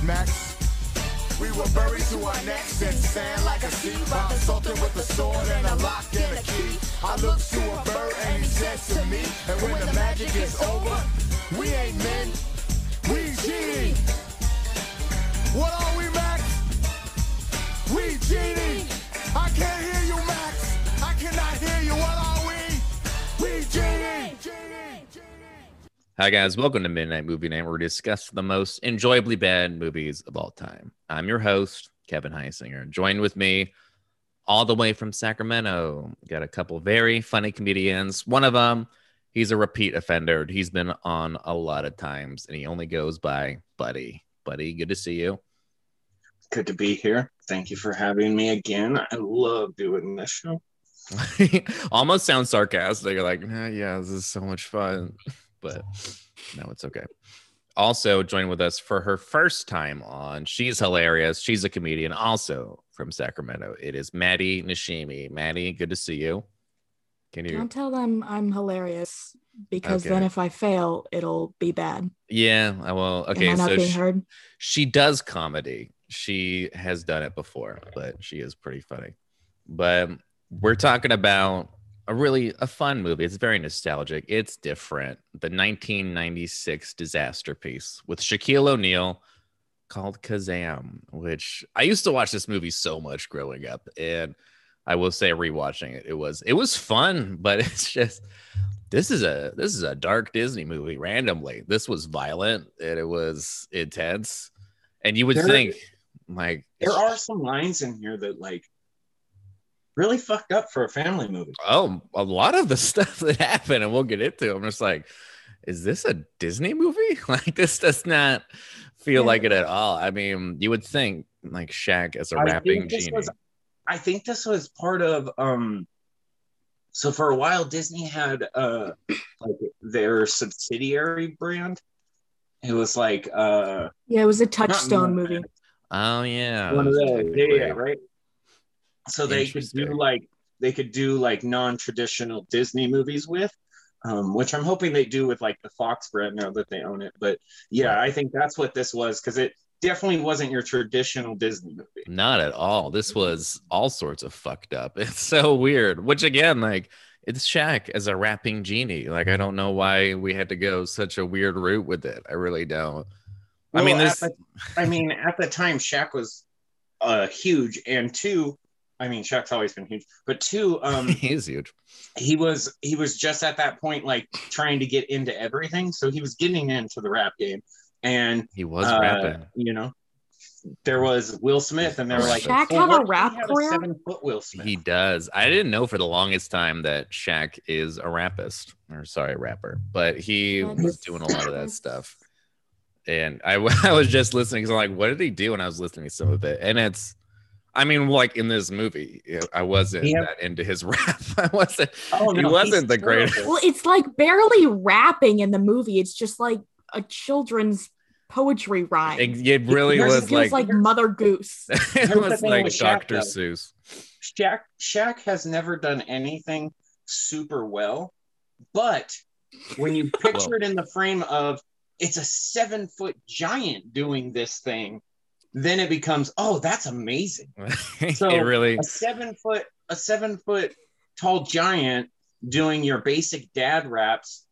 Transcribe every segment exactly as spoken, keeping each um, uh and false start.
it, Max. We were buried to our necks in sand like a sea by insulting with a sword and a lock and a key. I looked to a bird and he said to me, and when the magic is over, we ain't men, we genie. What are we, Max? We genie. I can't hear you, Max. I cannot hear you. What are we? We genie. Hi, guys. Welcome to Midnight Movie Night, where we discuss the most enjoyably bad movies of all time. I'm your host, Kevin Heisinger. Join with me all the way from Sacramento. Got a couple very funny comedians. One of them, he's a repeat offender. He's been on a lot of times, and he only goes by Buddy. Buddy, good to see you. Good to be here. Thank you for having me again. I love doing this show. Almost sounds sarcastic. You're like, eh, yeah, this is so much fun. But no, it's okay. Also joined with us for her first time on, she's hilarious. She's a comedian also from Sacramento. It is Maddie Nishimi. Maddie, good to see you. Can you don't tell them I'm hilarious, because okay, then if I fail, it'll be bad. Yeah, I will. Okay, so she, heard? she does comedy. She has done it before, but she is pretty funny. But we're talking about a really a fun movie. It's very nostalgic. It's different. The nineteen ninety-six disaster piece with Shaquille O'Neal called Kazaam, which I used to watch this movie so much growing up. And I will say rewatching it, it was it was fun, but it's just this is a this is a dark Disney movie randomly. This was violent and it was intense. And you would there, think like there are some lines in here that like really fucked up for a family movie. Oh, a lot of the stuff that happened, and we'll get into. I'm just like, is this a Disney movie? Like, this does not feel yeah. like it at all. I mean, you would think like Shaq as a I rapping genie. Was, I think this was part of. Um, so for a while, Disney had uh, like their subsidiary brand. It was like uh, yeah, it was a Touchstone movie. Oh yeah, one of those. Yeah, yeah, right. So they could do like they could do like non-traditional Disney movies with, um, which I'm hoping they do with like the Fox brand now that they own it. But yeah, I think that's what this was, because it definitely wasn't your traditional Disney movie. Not at all. This was all sorts of fucked up. It's so weird. Which again, like it's Shaq as a rapping genie. Like I don't know why we had to go such a weird route with it. I really don't. Well, I mean, this. The, I mean, at the time, Shaq was uh, huge, and two. I mean, Shaq's always been huge, but two, um, he's huge. He was he was just at that point, like trying to get into everything. So he was getting into the rap game, and he was uh, rapping. You know, there was Will Smith, and they were like, Shaq oh, have a rap career? Seven foot Will Smith. He does. I didn't know for the longest time that Shaq is a rapist, or sorry, rapper, but he was doing a lot of that stuff. And I, I was just listening because I'm like, what did he do? And I was listening to some of it, and it's. I mean, like in this movie, I wasn't yeah. that into his rap. I wasn't. Oh, no, he wasn't the greatest. Well, it's like barely rapping in the movie. It's just like a children's poetry rhyme. It, it really it was, was like, was like Mother Goose. It was like Doctor Seuss. Shaq Shaq has never done anything super well, but when you picture it in the frame of it's a seven foot giant doing this thing, then it becomes, oh, that's amazing. So it really a seven foot, a seven foot tall giant doing your basic dad raps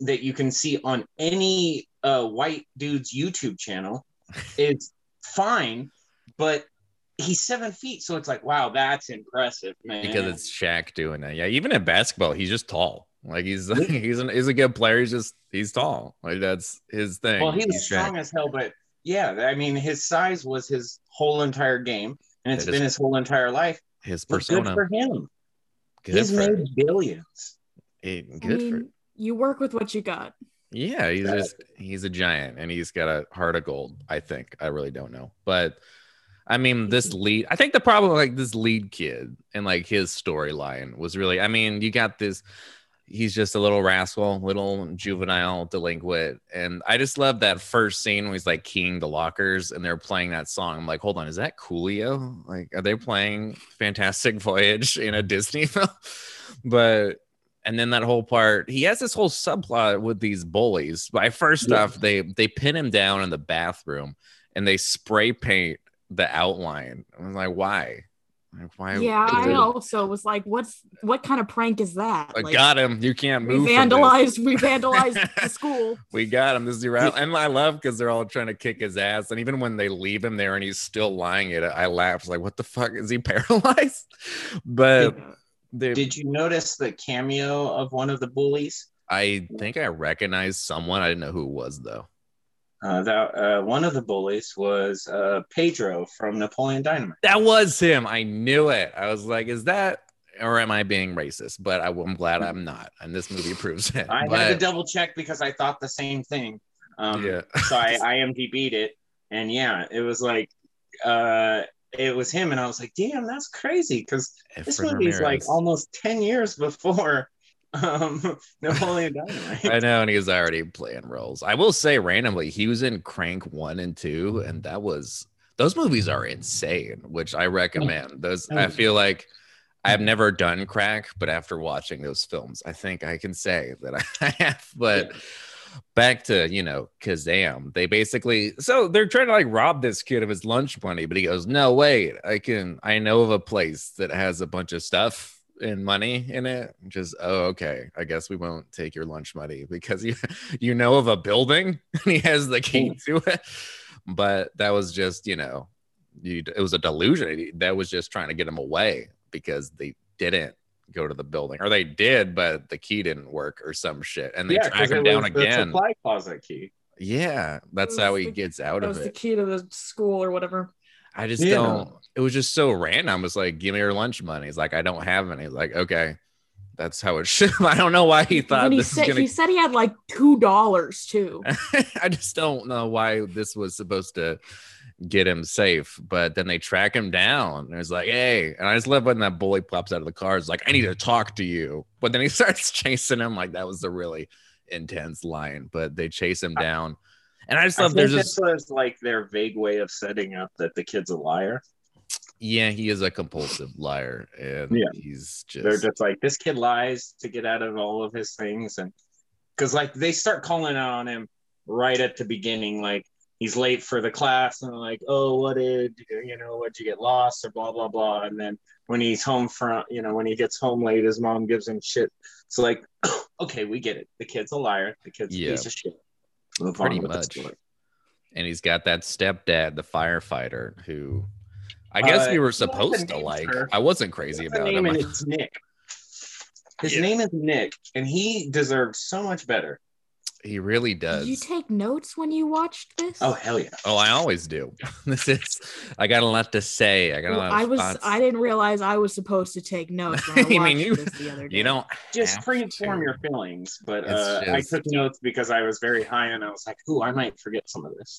that you can see on any uh, white dude's YouTube channel is fine, but he's seven feet, so it's like, wow, that's impressive, man. Because it's Shaq doing that. Yeah, even in basketball, he's just tall. Like he's like, he's an, he's a good player. He's just he's tall. Like that's his thing. Well, he was he's strong Shaq. as hell, but. Yeah, I mean, his size was his whole entire game, and it's it been his whole entire life. His persona. Good for him. Good he's for made it. billions. It, good I mean, for it. You work with what you got. Yeah, he's exactly. just he's a giant, and he's got a heart of gold. I think I really don't know, but I mean, this lead. I think the problem, like this lead kid, and like his storyline was really. I mean, you got this. He's just a little rascal, little juvenile delinquent. And I just love that first scene when he's like keying the lockers and they're playing that song. I'm like, hold on, is that Coolio? Like, are they playing Fantastic Voyage in a Disney film? But, and then that whole part, he has this whole subplot with these bullies. But first off, they, they pin him down in the bathroom. and they spray paint the outline. I was like, why? Like, why? Yeah, I also was like, what's what kind of prank is that? I like, got him. You can't move. We vandalized, we vandalized the school. We got him. This is your out. And I love because they're all trying to kick his ass. And even when they leave him there and he's still lying it, I laughed. Like, what the fuck? Is he paralyzed? But they, did you notice the cameo of one of the bullies? I think I recognized someone. I didn't know who it was, though. Uh, that uh, one of the bullies was uh, Pedro from Napoleon Dynamite. That was him. I knew it. I was like, is that, or am I being racist? But I, I'm glad I'm not. And this movie proves it. I but... had to double check because I thought the same thing. Um, yeah. So I IMDb'd it. And yeah, it was like, uh, it was him. And I was like, damn, that's crazy. Because this movie's like almost ten years before Um, Napoleon Dynamite. I know, and he was already playing roles. I will say randomly, he was in Crank one and two, and that was those movies are insane, which I recommend. Those I feel like I've never done crack, but after watching those films, I think I can say that I have. But yeah. Back to, you know, Kazaam. They basically, so they're trying to like rob this kid of his lunch money, but he goes, no, wait, I can, I know of a place that has a bunch of stuff and money in it. Just, oh, okay, I guess we won't take your lunch money because you you know of a building and he has the key to it. But that was just, you know, you, it was a delusion. That was just trying to get him away because they didn't go to the building, or they did but the key didn't work or some shit, and they yeah, track him down again. Supply closet key. Yeah, that's how he the, gets out of it. That was the key to the school or whatever. I just yeah. don't. It was just so random. It's like, give me your lunch money. He's like, I don't have any. He's like, okay, that's how it should. I don't know why he thought he this said, was gonna... He said he had like two dollars too. I just don't know why this was supposed to get him safe. But then they track him down. And it's like, hey, and I just love when that bully pops out of the car. It's like, I need to talk to you. But then he starts chasing him. Like, that was a really intense line. But they chase him down. And I just love I there's this was like their vague way of setting up that the kid's a liar. Yeah, he is a compulsive liar. And yeah. he's just they're just like, this kid lies to get out of all of his things. And because like they start calling out on him right at the beginning, like he's late for the class, and they're like, oh, what did you know, what'd you get lost or blah blah blah. And then when he's home from you know, when he gets home late, his mom gives him shit. It's like, okay, we get it. The kid's a liar, the kid's yeah. a piece of shit. Pretty much. And he's got that stepdad, the firefighter, who I guess uh, we were supposed to like. Her. I wasn't crazy about him. His name is Nick. His yeah. name is Nick, and he deserves so much better. He really does. Did you take notes when you watched this? Oh, hell yeah. Oh, I always do. This is, I got a lot to say. I got well, a lot of I was, thoughts. I didn't realize I was supposed to take notes when I watched I mean, you, this the other day. You don't just preform your feelings, but uh, just... I took notes because I was very high and I was like, ooh, I might forget some of this.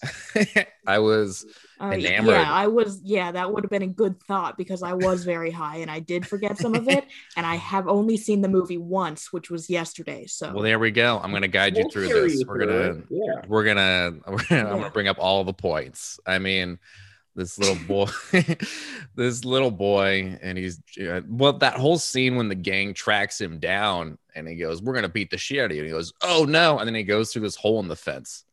I was uh, enamored. Yeah, I was, yeah, that would have been a good thought because I was very high and I did forget some of it. And I have only seen the movie once, which was yesterday. So, well, there we go. I'm going to guide you through this. This. We're gonna, yeah. we're gonna, we're gonna, yeah. I'm gonna bring up all the points. I mean, this little boy, this little boy, and he's well. That whole scene when the gang tracks him down, and he goes, "We're gonna beat the shit out of you." And he goes, "Oh no!" And then he goes through this hole in the fence,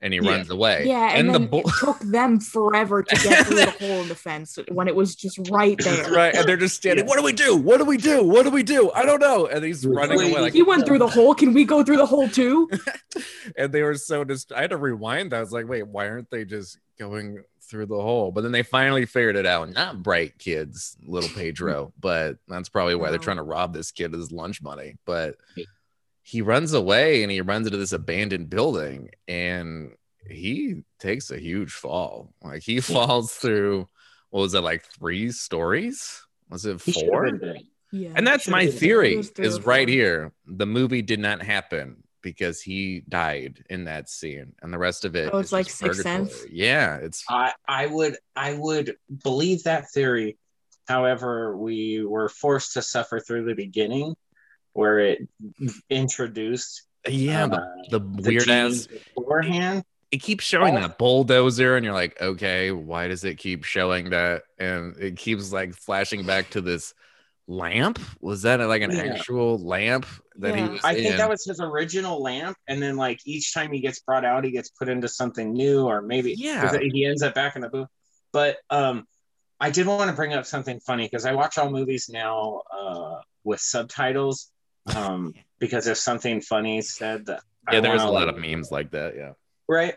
and he yeah. runs away. Yeah, and, and then the bo- it took them forever to get through the hole in the fence when it was just right there. Right, and they're just standing. Yeah. What do we do? What do we do? What do we do? I don't know. And he's running Wait, away. Like, he went through the hole. Can we go through the hole too? And they were so just. I had to rewind. I was like, wait, why aren't they just going through the hole? But then they finally figured it out. Not bright kids, little Pedro. But that's probably why they're trying to rob this kid of his lunch money. But he runs away and he runs into this abandoned building and he takes a huge fall. Like he falls through, what was it, like three stories? Was it four? Yeah, and that's my theory is right here. The movie did not happen because he died in that scene and the rest of it. Oh, it's like Sixth Sense. Yeah, it's. I, I would I would believe that theory. However, we were forced to suffer through the beginning, where it introduced yeah uh, the, the weird ass beforehand. It keeps showing oh. that bulldozer and you're like, okay, why does it keep showing that? And it keeps like flashing back to this lamp? Was that like an yeah. actual lamp that yeah. he was I in? think that was his original lamp, and then like each time he gets brought out he gets put into something new, or maybe yeah he ends up back in the booth. But um I did want to bring up something funny, because I watch all movies now uh with subtitles, um because if something funny said that yeah I there was a lot like, of memes like that yeah right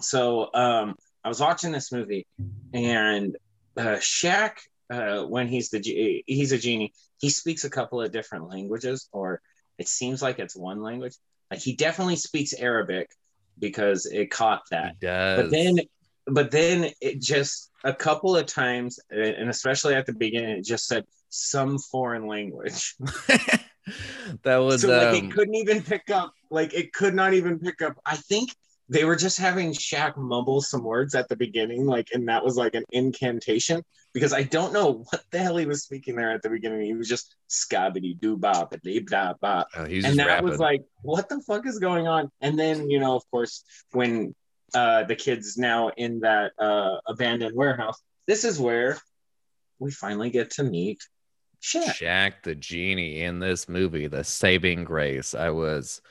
so um I was watching this movie, and uh Shaq, Uh, when he's the he's a genie, he speaks a couple of different languages, or it seems like it's one language. Like he definitely speaks Arabic, because it caught that. He does. But then, but then it just a couple of times, and especially at the beginning, it just said some foreign language. That was so like um... it couldn't even pick up. Like it could not even pick up. I think they were just having Shaq mumble some words at the beginning, like, and that was like an incantation, because I don't know what the hell he was speaking there at the beginning. He was just scabity doo bop da bop, and that rapping. was like, what the fuck is going on? And then, you know, of course, when uh, the kid's now in that uh, abandoned warehouse, this is where we finally get to meet Shaq. Shaq the genie in this movie, the saving grace. I was.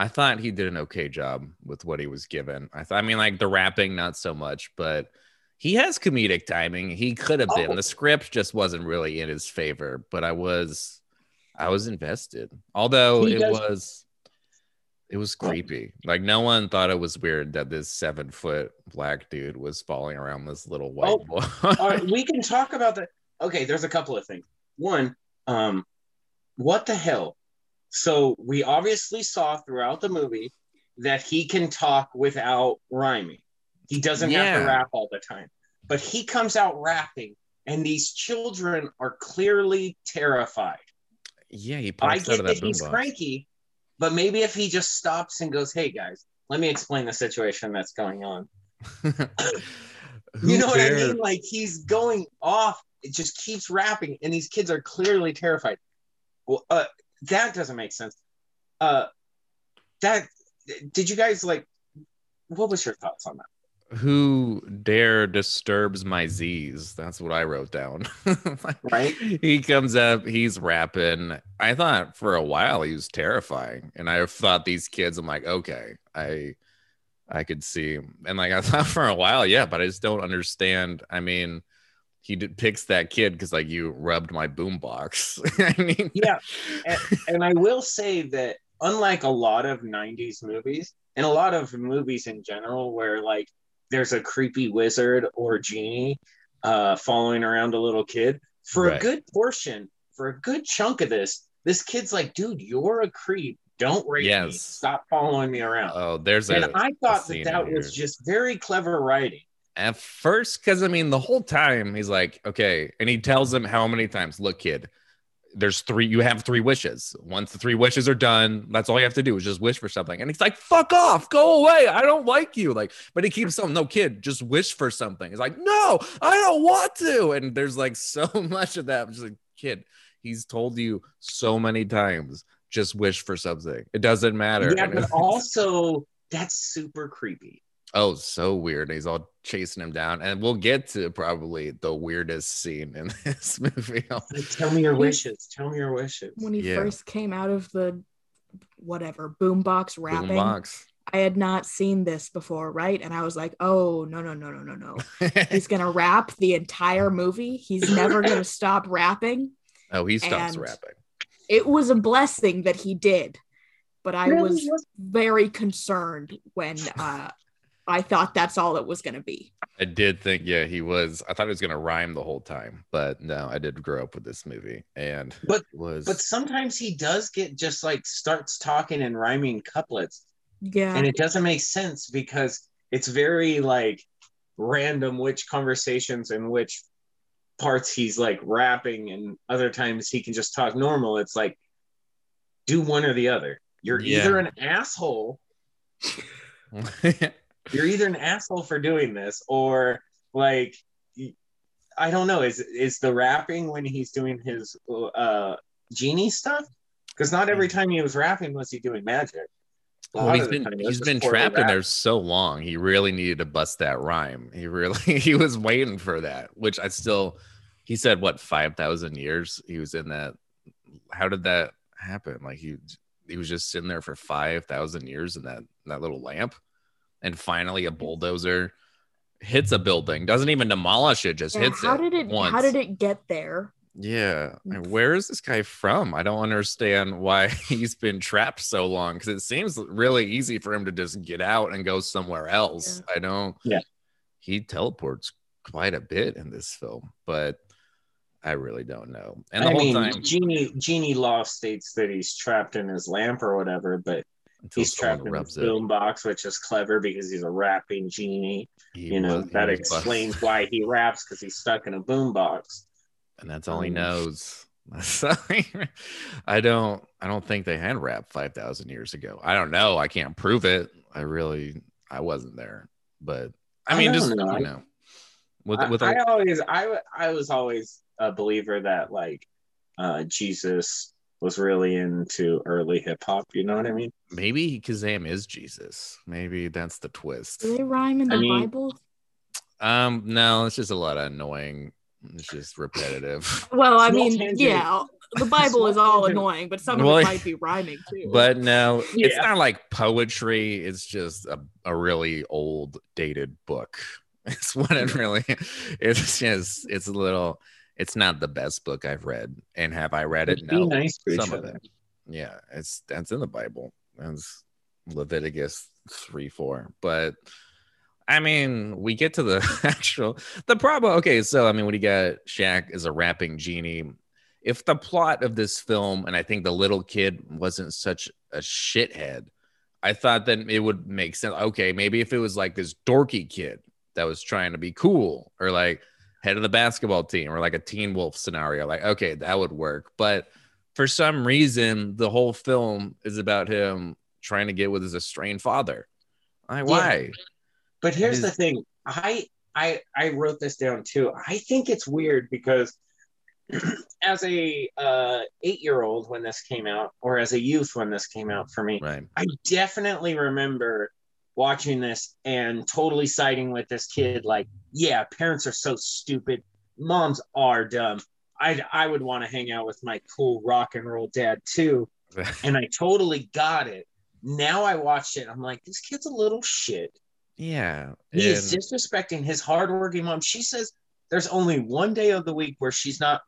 I thought he did an okay job with what he was given. I thought, I mean, like the rapping, not so much, but he has comedic timing. He could have been. Oh. The script just wasn't really in his favor, but I was, I was invested. Although he it does. was, it was creepy. Like no one thought it was weird that this seven foot black dude was falling around this little white oh. boy. All right, we can talk about that. Okay, there's a couple of things. One, um, what the hell? So we obviously saw throughout the movie that he can talk without rhyming. He doesn't yeah. have to rap all the time. But he comes out rapping, and these children are clearly terrified. Yeah, he pops I out of that boombox. I get that he's box. cranky, but maybe if he just stops and goes, hey, guys, let me explain the situation that's going on. you know cares? what I mean? Like, he's going off. It just keeps rapping, and these kids are clearly terrified. Well, uh, that doesn't make sense. Uh, that did you guys like? What was your thoughts on that? Who dare disturbs my Z's? That's what I wrote down. Right? He comes up, he's rapping. I thought for a while he was terrifying, and I thought these kids. I'm like, okay, I, I could see him. And like I thought for a while, yeah, but I just don't understand. I mean. He did, picks that kid because like you rubbed my boombox. I mean, yeah, and, and I will say that unlike a lot of nineties movies and a lot of movies in general, where like there's a creepy wizard or genie uh, following around a little kid for right. a good portion, for a good chunk of this, this kid's like, dude, you're a creep. Don't rape yes. me. Stop following me around. Oh, there's and a. And I thought that that here. was just very clever writing. At first, because I mean, the whole time he's like, okay, and he tells him how many times, look, kid, there's three, you have three wishes. Once the three wishes are done, that's all you have to do is just wish for something. And he's like, fuck off, go away, I don't like you. Like, but he keeps telling, no, kid, just wish for something. He's like, no, I don't want to. And there's like so much of that. I'm just like, kid, he's told you so many times, just wish for something. It doesn't matter. Yeah, but also, that's super creepy. Oh, so weird. He's all chasing him down. And we'll get to probably the weirdest scene in this movie. Like, tell me your wishes. Tell me your wishes. When he yeah. first came out of the whatever, boombox rapping, boombox. I had not seen this before, right? And I was like, oh, no, no, no, no, no, no. He's going to rap the entire movie. He's never going to stop rapping. Oh, he stops and rapping. It was a blessing that he did. But I really? was very concerned when... Uh, I thought that's all it was going to be. I did think, yeah, he was. I thought he was going to rhyme the whole time, but no, I did grow up with this movie, and but it was. But sometimes he does get just like starts talking and rhyming couplets, yeah, and it doesn't make sense because it's very like random which conversations and which parts he's like rapping, and other times he can just talk normal. It's like do one or the other. You're yeah. either an asshole. You're either an asshole for doing this, or like, I don't know. Is is the rapping when he's doing his uh, genie stuff? Because not every time he was rapping was he doing magic. Well, he's been he's been trapped in there so long. He really needed to bust that rhyme. He really he was waiting for that, which I still he said what five thousand years he was in that. How did that happen? Like he he was just sitting there for five thousand years in that that little lamp, and finally a bulldozer hits a building, doesn't even demolish it, just and hits how it. Did it once. How did it get there? Yeah, where is this guy from? I don't understand why he's been trapped so long, because it seems really easy for him to just get out and go somewhere else. Yeah. I don't. Yeah, he teleports quite a bit in this film, but I really don't know. And the I whole mean, time, Genie Genie Law states that he's trapped in his lamp or whatever, but he's trapped in his boom box, which is clever because he's a rapping genie. He you know was, that explains busted. Why he raps, because he's stuck in a boom box. And that's all he knows. I don't I don't think they had rap five thousand years ago. I don't know. I can't prove it. I really, I wasn't there. But I mean, I just, know. you know. With, with I, I always, I, I was always a believer that like uh, Jesus was really into early hip hop. You know what I mean? Maybe Kazaam is Jesus. Maybe that's the twist. Do they rhyme in the I mean, Bible? Um, no, it's just a lot of annoying. It's just repetitive. Well, I mean, tangent. yeah, the Bible is all annoying, but some of well, it might be rhyming too. But no, yeah. It's not like poetry. It's just a, a really old, dated book. It's what it really. It's just it's a little. It's not the best book I've read, and have I read it? It'd no, nice some of it. Yeah, it's that's in the Bible. That's Leviticus three four, but. I mean, we get to the actual, the problem. Okay, so, I mean, when you got Shaq is a rapping genie, if the plot of this film, and I think the little kid wasn't such a shithead, I thought that it would make sense. Okay, maybe if it was like this dorky kid that was trying to be cool, or like head of the basketball team, or like a Teen Wolf scenario, like, okay, that would work. But for some reason, the whole film is about him trying to get with his estranged father. Like, why? Yeah. But here's the thing. I I I wrote this down too. I think it's weird because as a uh, eight-year-old when this came out, or as a youth when this came out for me, right. I definitely remember watching this and totally siding with this kid. Like, yeah, parents are so stupid. Moms are dumb. I I would want to hang out with my cool rock and roll dad too. And I totally got it. Now I watched it. I'm like, this kid's a little shit. Yeah. He is disrespecting his hardworking mom. She says there's only one day of the week where she's not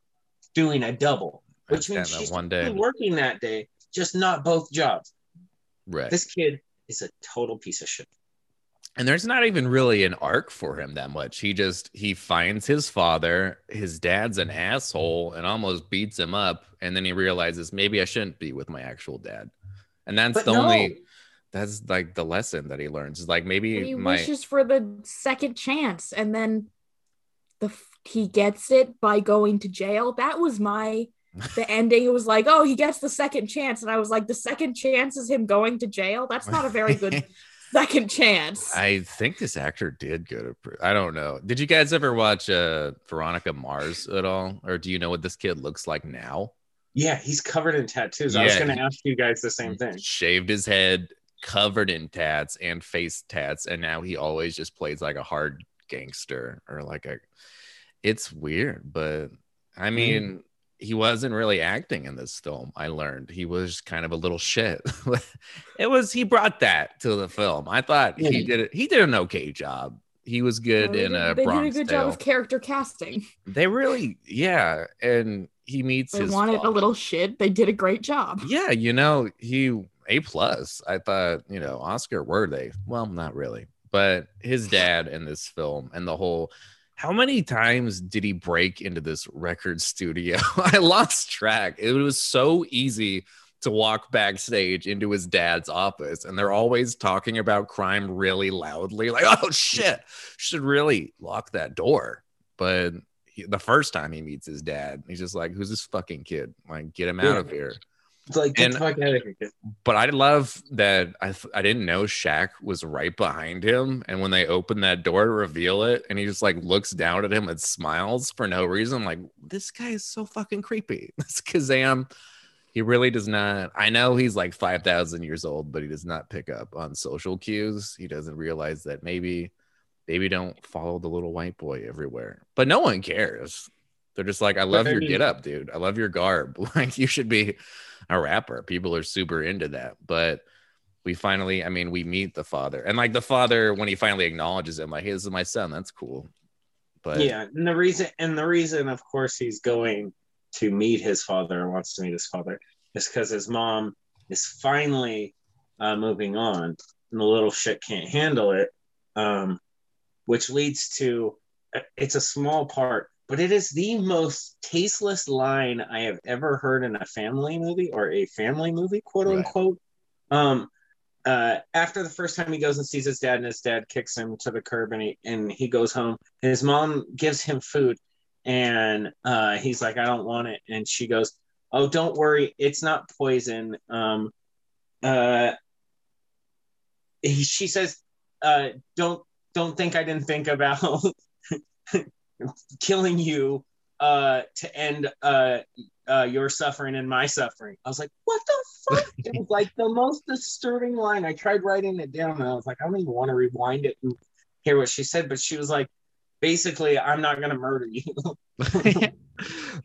doing a double, which means she's one day working that day, just not both jobs. Right. This kid is a total piece of shit. And there's not even really an arc for him that much. He just, he finds his father, his dad's an asshole and almost beats him up. And then he realizes maybe I shouldn't be with my actual dad. And that's but the no. only... That's like the lesson that he learns. Is like maybe and he my... wishes for the second chance, and then the he gets it by going to jail. That was my the ending. It was like, oh, he gets the second chance, and I was like, the second chance is him going to jail. That's not a very good second chance. I think this actor did go to. Pr- I don't know. Did you guys ever watch uh, Veronica Mars at all, or do you know what this kid looks like now? Yeah, he's covered in tattoos. Yeah, I was going to ask you guys the same thing. Shaved his head. Covered in tats and face tats, and now he always just plays like a hard gangster or like a it's weird, but I mean mm. he wasn't really acting in this film. I learned he was kind of a little shit. It was he brought that to the film. I thought yeah. he did it he did an okay job. He was good yeah, in a they Bronx did a good Tale. Job of character casting. They really yeah and he meets they his wanted father. A little shit. They did a great job. Yeah, you know, he A plus. I thought, you know, Oscar worthy. Well, not really. But his dad in this film and the whole, how many times did he break into this record studio? I lost track. It was so easy to walk backstage into his dad's office, and they're always talking about crime really loudly. Like, oh shit, should really lock that door. But he, the first time he meets his dad, he's just like, who's this fucking kid? Like, get him out of here. Like, and, but I love that I I didn't know Shaq was right behind him, and when they open that door to reveal it, and he just like looks down at him and smiles for no reason. I'm like, this guy is so fucking creepy. This Kazaam, he really does not. I know he's like five thousand years old, but he does not pick up on social cues. He doesn't realize that maybe maybe don't follow the little white boy everywhere. But no one cares. They're just like, I love your get up, dude. I love your garb. Like, you should be a rapper. People are super into that. But we finally, I mean, we meet the father. And like the father, when he finally acknowledges him, like, hey, this is my son. That's cool. But yeah, and the reason, and the reason, of course, he's going to meet his father, or wants to meet his father, is because his mom is finally uh, moving on, and the little shit can't handle it, um, which leads to, it's a small part, but it is the most tasteless line I have ever heard in a family movie, or a family movie, quote unquote. Right. Um, uh, after the first time he goes and sees his dad, and his dad kicks him to the curb, and he, and he goes home, and his mom gives him food, and uh, he's like, I don't want it. And she goes, oh, don't worry, it's not poison. Um, uh, he, she says, uh, don't, don't think I didn't think about killing you uh, to end uh, uh, your suffering and my suffering. I was like, what the fuck? It was like the most disturbing line. I tried writing it down, and I was like, I don't even want to rewind it and hear what she said, but she was like, basically, I'm not going to murder you.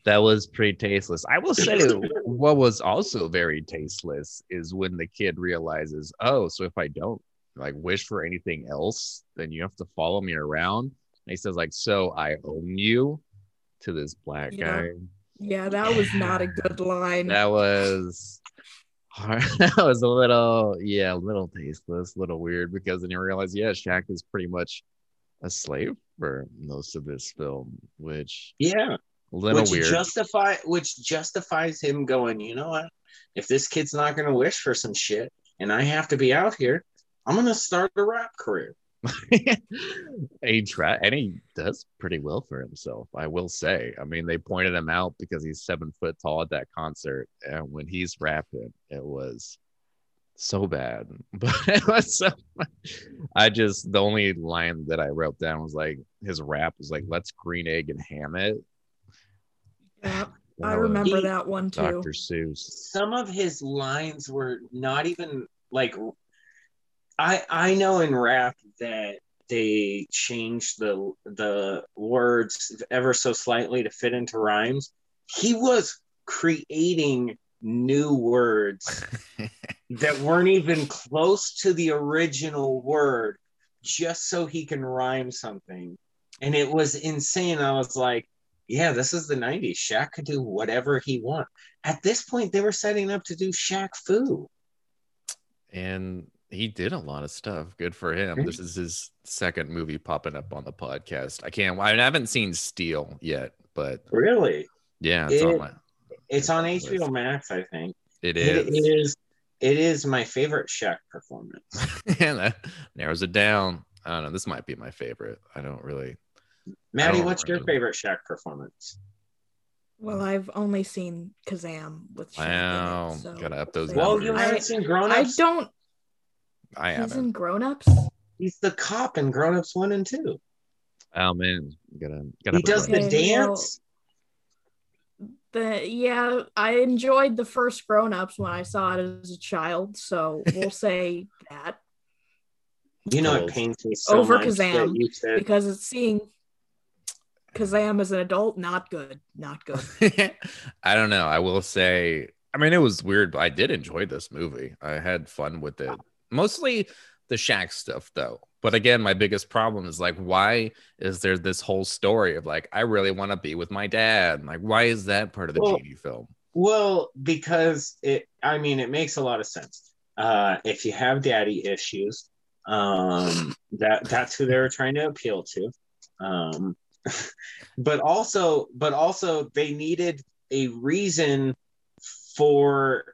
That was pretty tasteless. I will say what was also very tasteless is when the kid realizes, oh, so if I don't like wish for anything else, then you have to follow me around. And he says, like, so I own you, to this black yeah. guy. Yeah, that yeah. was not a good line. That was hard. That was a little, yeah, a little tasteless, a little weird, because then you realize, yeah, Shaq is pretty much a slave for most of this film, which yeah, a little which weird. Justify which justifies him going, you know what? If this kid's not gonna wish for some shit, and I have to be out here, I'm gonna start a rap career. he try and he does pretty well for himself, I will say. I mean, they pointed him out because he's seven foot tall at that concert, and when he's rapping, it was so bad. But it was so I just the only line that I wrote down was like his rap was like, let's green egg and ham it. Yeah, I remember he, that one too. Doctor Seuss. Some of his lines were not even like I I know in rap that they change the the words ever so slightly to fit into rhymes. He was creating new words that weren't even close to the original word just so he can rhyme something, and it was insane. I was like, yeah, this is the nineties. Shaq could do whatever he want. At this point, they were setting up to do Shaq Fu, and he did a lot of stuff. Good for him. This is his second movie popping up on the podcast. I can't I haven't seen Steel yet, but really yeah it's it, on my it's on H B O Max, I think. It is. It is. It is my favorite Shaq performance. Yeah, that narrows it down. I don't know. This might be my favorite. I don't really. Maddie, don't what's really... your favorite Shaq performance? Well, I've only seen Kazaam with Shaq. Wow, in it, so. Gotta up those. Well, numbers. You haven't I, seen Grown Ups. I don't. I haven't. He's in Grown Ups. He's the cop in Grown Ups one and two. Oh man, gotta gotta. He does the dance. Well, The, yeah, I enjoyed the first Grown Ups when I saw it as a child, so we'll say that. You know, it pains me so over much Kazaam that you said... because it's seeing Kazaam as an adult, not good, not good. I don't know. I will say, I mean, it was weird, but I did enjoy this movie. I had fun with it, mostly the Shaq stuff, though. But again, my biggest problem is like, why is there this whole story of like, I really want to be with my dad? Like, why is that part of the well, G D film? Well, because it, I mean, it makes a lot of sense. Uh, if you have daddy issues, um, that that's who they were trying to appeal to. Um, but also, but also they needed a reason for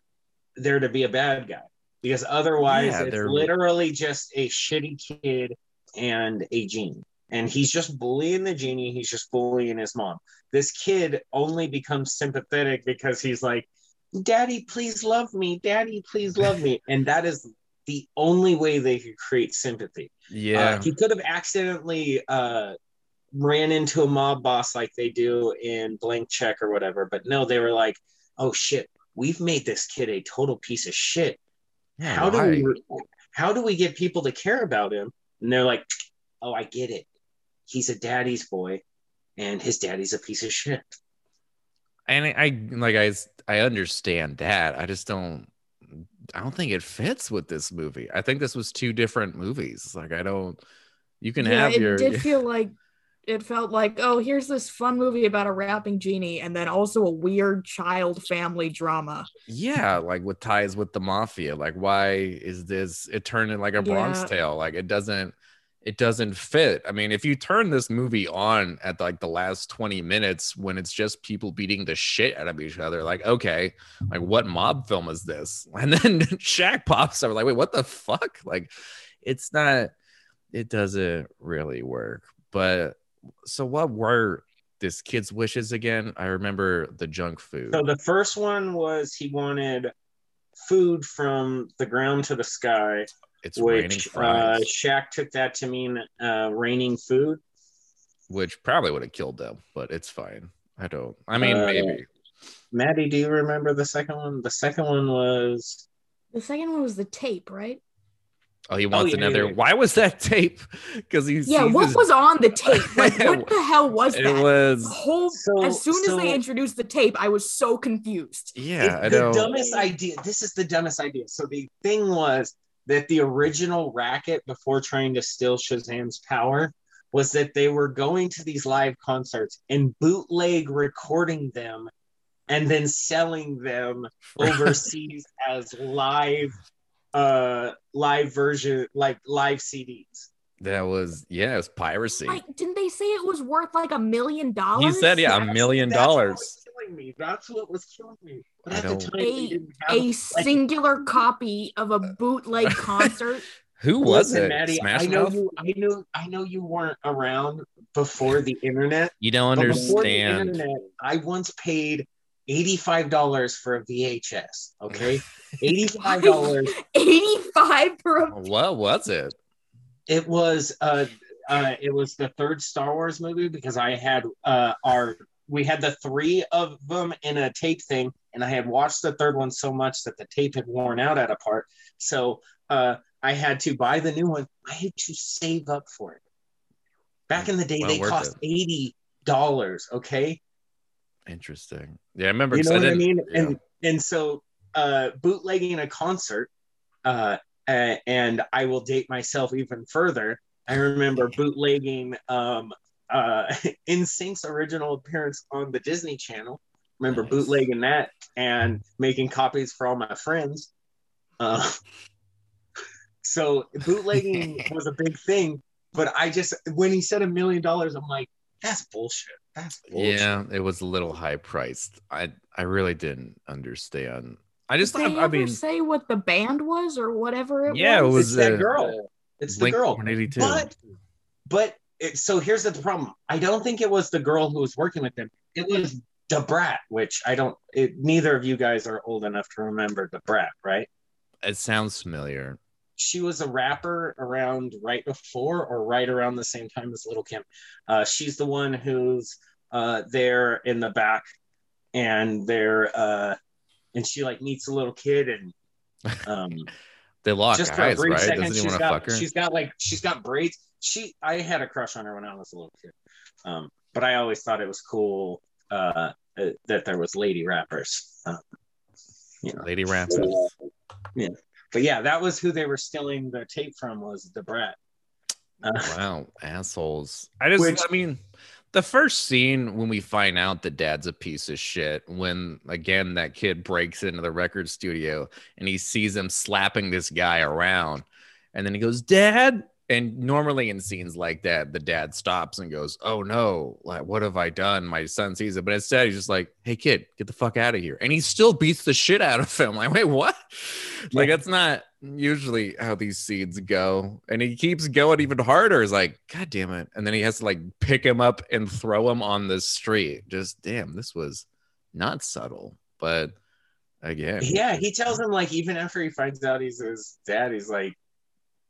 there to be a bad guy. Because otherwise, yeah, it's literally just a shitty kid and a genie. And he's just bullying the genie. He's just bullying his mom. This kid only becomes sympathetic because he's like, Daddy, please love me. Daddy, please love me. And that is the only way they could create sympathy. Yeah. Uh, he could have accidentally uh, ran into a mob boss like they do in Blank Check or whatever. But no, they were like, oh, shit, we've made this kid a total piece of shit. Yeah, how why? do we how do we get people to care about him? And they're like, oh, I get it. He's a daddy's boy, and his daddy's a piece of shit. And I like I I understand that. I just don't I don't think it fits with this movie. I think this was two different movies. Like I don't you can yeah, have it your it did feel like it felt like, oh, here's this fun movie about a rapping genie and then also a weird child family drama. Yeah, like with ties with the mafia. Like, why is this? It turned into like a Bronx yeah. Tale. Like, it doesn't, it doesn't fit. I mean, if you turn this movie on at like the last twenty minutes when it's just people beating the shit out of each other, like, okay, like what mob film is this? And then Shaq pops up, like, wait, what the fuck? Like, it's not, it doesn't really work. But so what were this kid's wishes again? I remember the junk food. So the first one was he wanted food from the ground to the sky. It's which uh, Shaq took that to mean uh, raining food. Which probably would have killed them, but it's fine. I don't. I mean, uh, maybe. Maddie, do you remember the second one? The second one was... The second one was the tape, right? Oh, he wants oh, yeah, another. Yeah, yeah. Why was that tape? Because he's yeah. What his... was on the tape? Like, what the hell was that? It was the whole. So, as soon so... as they introduced the tape, I was so confused. Yeah, it's I the know. dumbest idea. This is the dumbest idea. So the thing was that the original racket before trying to steal Shazam's power was that they were going to these live concerts and bootleg recording them, and then selling them overseas as live. uh live version like live C Ds. That was yeah it was piracy. Like, didn't they say it was worth like a million dollars? He said yeah that's, a million dollars that's what was killing me. That's what was killing me but at the time, a, didn't have, a like, singular copy of a bootleg concert. Who was Listen, it Maddie, Smash I know Mouth? you I know I know you weren't around before the internet. You don't understand internet, I once paid eighty-five dollars for a V H S, okay? eighty-five dollars. eighty-five for a... What was it? It was uh, uh, it was the third Star Wars movie because I had uh, our... We had the three of them in a tape thing, and I had watched the third one so much that the tape had worn out at a part. So uh, I had to buy the new one. I had to save up for it. Back in the day, well, they cost it. eighty dollars, okay? Interesting. Yeah, I remember. You know I what I mean? Yeah. And and so uh, bootlegging a concert, uh, uh, and I will date myself even further. I remember bootlegging um, uh, NSYNC's original appearance on the Disney Channel. Remember nice. bootlegging that and making copies for all my friends. Uh, so bootlegging was a big thing. But I just, when he said a million dollars, I'm like, that's bullshit. That's bullshit. Yeah, it was a little high priced. I I really didn't understand. I just Did they I, ever I mean say what the band was or whatever it yeah, was. Yeah, it was it's that girl. It's Blink the girl. one eighty-two. But but it, so here's the problem. I don't think it was the girl who was working with them. It was Da Brat, which I don't. It, neither of you guys are old enough to remember Da Brat, right? It sounds familiar. She was a rapper around right before or right around the same time as Little Kim. Uh, she's the one who's uh, there in the back, and they're uh, and she like meets a little kid and um, they lock just eyes, right? Second, Doesn't she's, got, fuck her? she's got like she's got braids. She I had a crush on her when I was a little kid, um, but I always thought it was cool uh, that there was lady rappers. Um, you know, lady rappers. So, yeah. But yeah, that was who they were stealing the tape from, was Da Brat. Uh, wow, assholes. I just, which, I mean, the first scene when we find out that dad's a piece of shit, when, again, that kid breaks into the record studio and he sees him slapping this guy around. And then he goes, Dad? And normally in scenes like that, the dad stops and goes, oh, no, like, what have I done? My son sees it. But instead, he's just like, hey, kid, get the fuck out of here. And he still beats the shit out of him. Like, wait, what? Yeah. Like, that's not usually how these scenes go. And he keeps going even harder. He's like, God damn it. And then he has to, like, pick him up and throw him on the street. Just, damn, this was not subtle. But, again. Yeah, he tells him, like, even after he finds out he's his dad, he's like,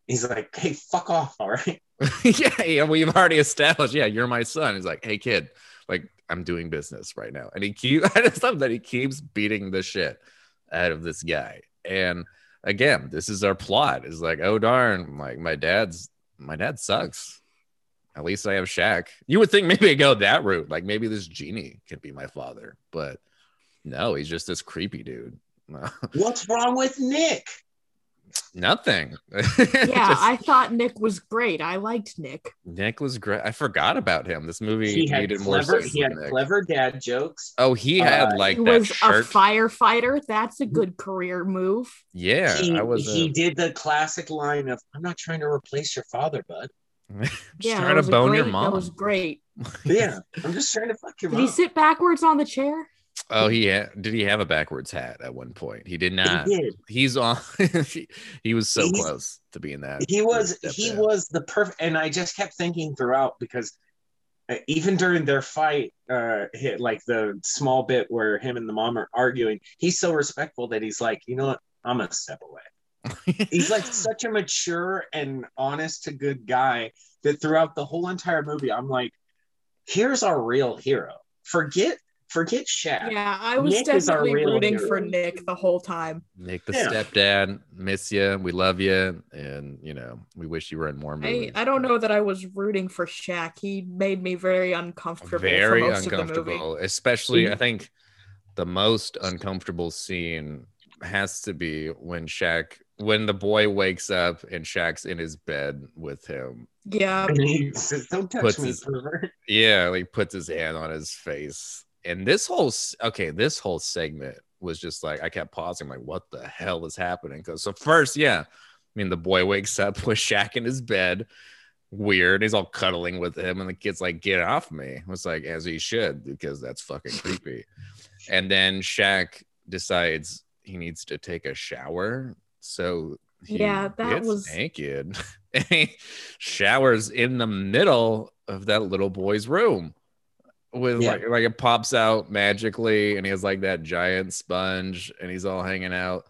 He's like, hey, fuck off, all right? yeah, yeah, we've already established, yeah, you're my son. He's like, hey, kid, like, I'm doing business right now. And he keeps, I just love that he keeps beating the shit out of this guy. And again, this is our plot. It's like, oh, darn, like, my dad's, my dad sucks. At least I have Shaq. You would think maybe I'd go that route. Like, maybe this genie could be my father. But No, he's just this creepy dude. What's wrong with Nick? Nothing. Yeah, just, I thought Nick was great. I liked Nick. Nick was great. I forgot about him. This movie he had needed clever, more sense. He had Nick. Clever dad jokes. Oh, he had uh, like he that was shirt. A firefighter. That's a good career move. Yeah, he, I was. He a... did the classic line of "I'm not trying to replace your father, bud." I'm just yeah, trying to bone great, your mom. That was great. Yeah, I'm just trying to fuck your mom. Did he sit backwards on the chair? Oh, he ha- did he have a backwards hat at one point? He did not. He did. He's on. he, he was so He's, close to being that. He was. He out. was the perfect. And I just kept thinking throughout, because even during their fight, uh, hit, like the small bit where him and the mom are arguing, he's so respectful that he's like, you know what, I'm gonna step away. He's like such a mature and honest to good guy that throughout the whole entire movie, I'm like, here's our real hero. Forget. Forget Shaq. Yeah, I was Nick definitely rooting hero. for Nick the whole time. Nick the yeah. stepdad, miss you, we love you, and you know we wish you were in more movies. I, I don't know that I was rooting for Shaq. He made me very uncomfortable. Very for most uncomfortable, of the movie. Especially mm-hmm. I think the most uncomfortable scene has to be when Shaq, when the boy wakes up and Shaq's in his bed with him. Yeah, he says, don't touch me, his, pervert. Yeah, like puts his hand on his face. And this whole okay, this whole segment was just like I kept pausing, like, what the hell is happening? Because so first, yeah, I mean the boy wakes up with Shaq in his bed, weird. He's all cuddling with him, and the kid's like, "Get off me!" I was like, as he should, because that's fucking creepy. And then Shaq decides he needs to take a shower, so he yeah, that gets was naked. He showers in the middle of that little boy's room. With yeah. like, like it pops out magically, and he has like that giant sponge, and he's all hanging out,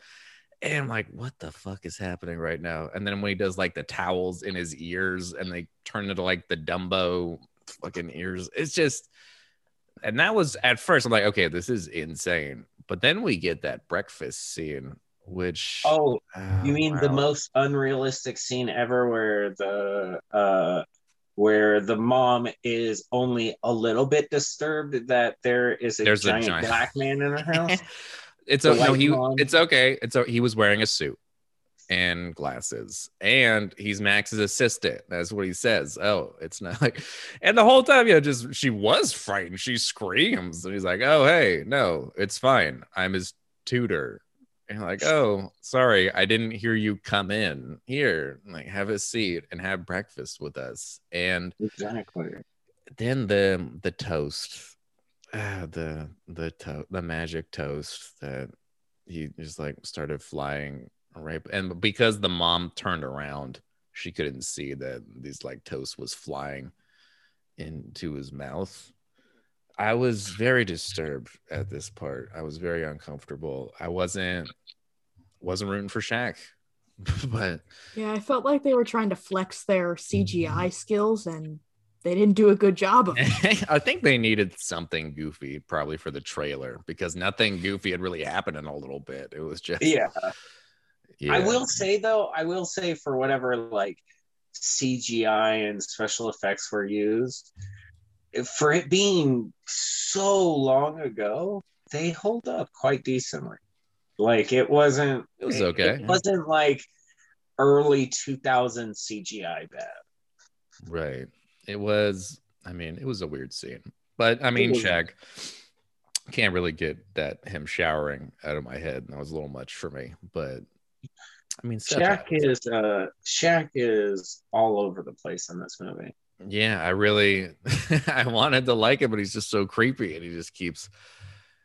and I'm like, what the fuck is happening right now? And then when he does like the towels in his ears, and they turn into like the Dumbo fucking ears, it's just, and that was at first I'm like, okay, this is insane. But then we get that breakfast scene, which oh, oh you mean wow. the most unrealistic scene ever, where the uh. where the mom is only a little bit disturbed that there is a There's giant, a giant black man in her house. It's okay. No, he, it's okay. It's a, he was wearing a suit and glasses, and he's Max's assistant. That's what he says. Oh, it's not like, and the whole time, you know, just she was frightened. She screams, and he's like, "Oh, hey, no, it's fine. I'm his tutor." And you're like, "Oh, sorry, I didn't hear you come in here. Like, have a seat and have breakfast with us." And exactly. Then the the toast, ah, the the to- the magic toast that he just like started flying right. And because the mom turned around, she couldn't see that these like toast was flying into his mouth. I was very disturbed at this part. I was very uncomfortable. I wasn't wasn't rooting for Shaq, but yeah, I felt like they were trying to flex their C G I skills, and they didn't do a good job of it. I think they needed something goofy, probably for the trailer, because nothing goofy had really happened in a little bit. It was just yeah. yeah. I will say though, I will say for whatever like C G I and special effects were used, for it being so long ago, they hold up quite decently. Like it wasn't it was okay. It wasn't like early two thousand C G I bad. Right. It was, I mean, it was a weird scene. But I mean, Shaq, can't really get that him showering out of my head. That was a little much for me. But I mean, Shaq is uh Shaq is all over the place in this movie. Yeah, I really I wanted to like him, but he's just so creepy, and he just keeps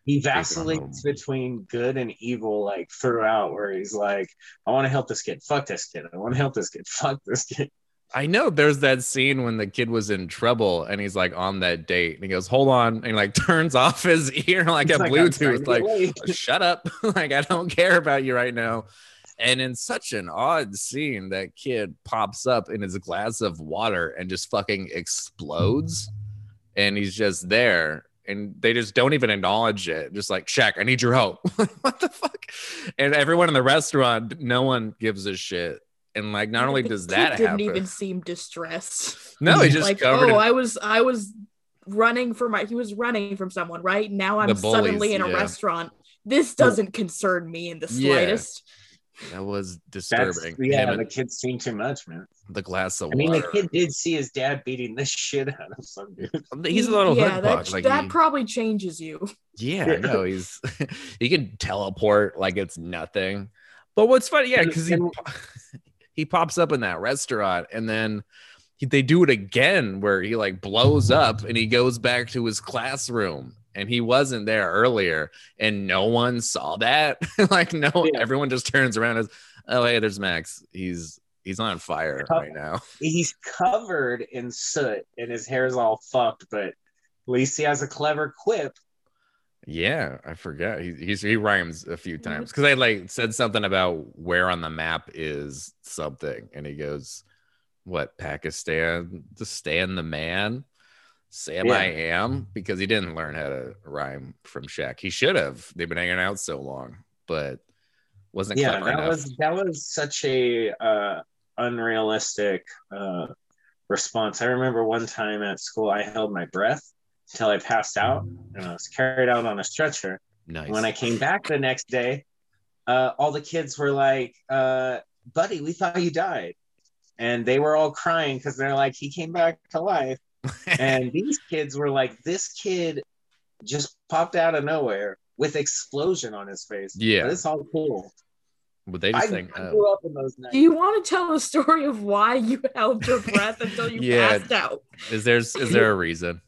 he vacillates between good and evil like throughout, where he's like, I want to help this kid, fuck this kid, I want to help this kid, fuck this kid. I know there's that scene when the kid was in trouble, and he's like on that date, and he goes, hold on, and he like turns off his ear like it's a like, Bluetooth, like oh, shut up. Like I don't care about you right now. And in such an odd scene, that kid pops up in his glass of water and just fucking explodes. And he's just there. And they just don't even acknowledge it. Just like, Shaq, I need your help. What the fuck? And everyone in the restaurant, no one gives a shit. And like, not only does that happen, didn't even seem distressed. No, he just like, covered. Oh, in- I was, I was, running from my, he was running from someone, right? Now I'm bullies, suddenly in a yeah. restaurant. This doesn't concern me in the slightest. Yeah. That was disturbing. That's, yeah, Him the kid's seen too much, man. The glass of I mean, water. The kid did see his dad beating the shit out of some dude. He's a little yeah, hood that, punk. Like that he, probably changes you. Yeah, yeah. no, he's he can teleport like it's nothing. But what's funny, yeah, because he he pops up in that restaurant and then they do it again where he like blows up and he goes back to his classroom and he wasn't there earlier and no one saw that. Like no, yeah. everyone just turns around as, oh hey, there's Max. He's he's on fire Co- right now. He's covered in soot and his hair's all fucked, but at least he has a clever quip. Yeah, I forgot. He he's, he rhymes a few times because I like said something about where on the map is something and he goes, what, Pakistan, to stand the man, Sam yeah. I am, because he didn't learn how to rhyme from Shaq. He should have. They've been hanging out so long, but wasn't yeah, clever that enough. was that was such a uh, unrealistic uh, response. I remember one time at school, I held my breath until I passed out, and I was carried out on a stretcher. Nice. When I came back the next day, uh, all the kids were like, uh, "Buddy, we thought you died." And they were all crying because they're like, he came back to life. And these kids were like, this kid just popped out of nowhere with explosion on his face. Yeah. But it's all cool. But they just I think, grew oh. up in those nights. Do you want to tell a story of why you held your breath until you yeah. passed out? Is there is there a reason?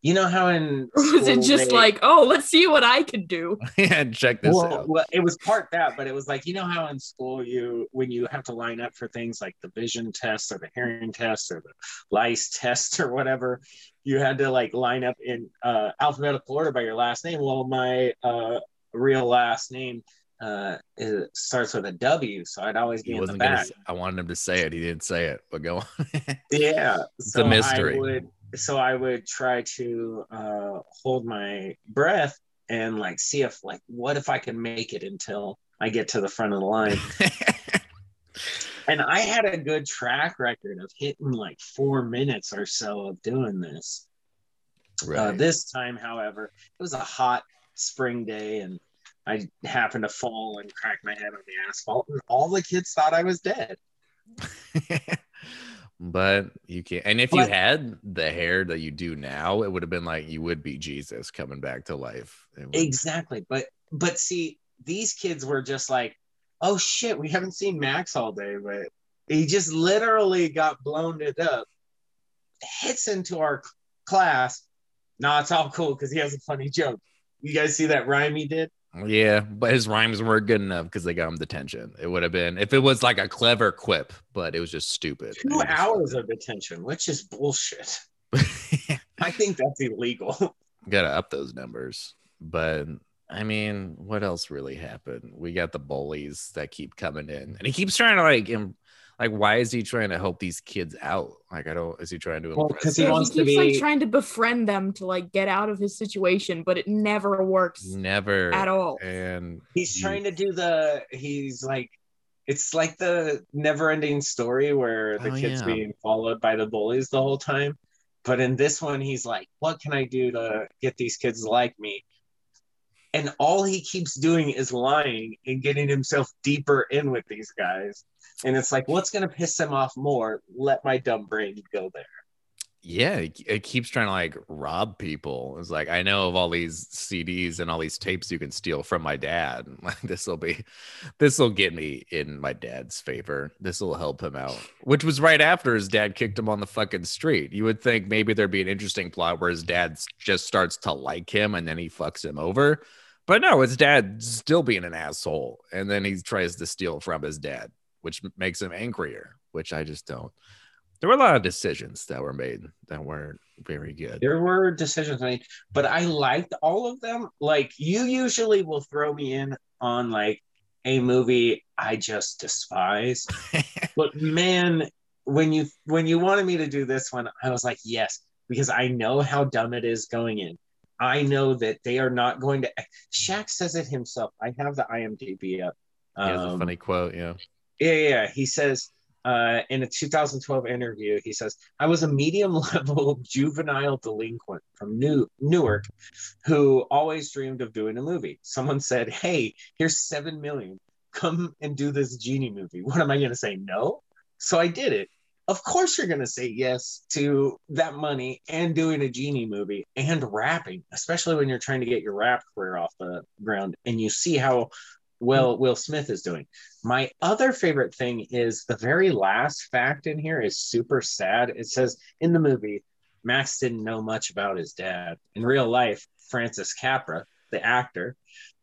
You know how in was it just they, like, oh, let's see what I can do? Yeah, check this well, out. Well, it was part that, but it was like, you know how in school you when you have to line up for things like the vision test or the hearing test or the lice test or whatever, you had to like line up in uh, alphabetical order by your last name. Well, my uh, real last name uh, is, starts with a W, so I'd always be he in the back. Say, I wanted him to say it, he didn't say it, but go on. Yeah, it's so a mystery. I would, So I would try to uh, hold my breath and like see if like what if I can make it until I get to the front of the line. And I had a good track record of hitting like four minutes or so of doing this. Right. Uh, this time, however, it was a hot spring day and I happened to fall and crack my head on the asphalt and all the kids thought I was dead. But you can't. And if but, you had the hair that you do now, it would have been like you would be Jesus coming back to life. Would... Exactly. But but see, these kids were just like, oh, shit, we haven't seen Max all day. But he just literally got blown it up, hits into our class. Nah, it's all cool because he has a funny joke. You guys see that rhyme he did? Yeah, but his rhymes weren't good enough because they got him detention. It would have been if it was like a clever quip, but it was just stupid. Two hours of detention, which is bullshit. I think that's illegal. Gotta up those numbers. But I mean, what else really happened? We got the bullies that keep coming in, and he keeps trying to like, imp- like, why is he trying to help these kids out? Like, I don't. Is he trying to impress? Because well, he wants he keeps to be... like trying to befriend them to like get out of his situation, but it never works. Never at all. And he's he... trying to do the. He's like, it's like the never-ending story where the oh, kid's yeah. being followed by the bullies the whole time. But in this one, he's like, what can I do to get these kids to like me? And all he keeps doing is lying and getting himself deeper in with these guys. And it's like, what's going to piss them off more? Let my dumb brain go there. Yeah, it keeps trying to like rob people. It's like, I know of all these C Ds and all these tapes you can steal from my dad. Like, this will be, this will get me in my dad's favor. This will help him out. Which was right after his dad kicked him on the fucking street. You would think maybe there'd be an interesting plot where his dad just starts to like him and then he fucks him over. But no, his dad still being an asshole. And then he tries to steal from his dad, which makes him angrier, which I just don't. There were a lot of decisions that were made that weren't very good. There were decisions made, but I liked all of them. Like, you usually will throw me in on, like, a movie I just despise. But, man, when you when you wanted me to do this one, I was like, yes, because I know how dumb it is going in. I know that they are not going to... Shaq says it himself. I have the I M D B up. Um, he has a funny quote, yeah. Yeah, yeah, he says... Uh, in a two thousand twelve interview, he says, I was a medium-level juvenile delinquent from New- Newark who always dreamed of doing a movie. Someone said, hey, here's seven million dollars. Come and do this genie movie. What am I going to say? No? So I did it. Of course you're going to say yes to that money and doing a genie movie and rapping, especially when you're trying to get your rap career off the ground and you see how well Will Smith is doing. My other favorite thing is the very last fact in here is super sad. It says in the movie, Max didn't know much about his dad. In real life, Francis Capra, the actor,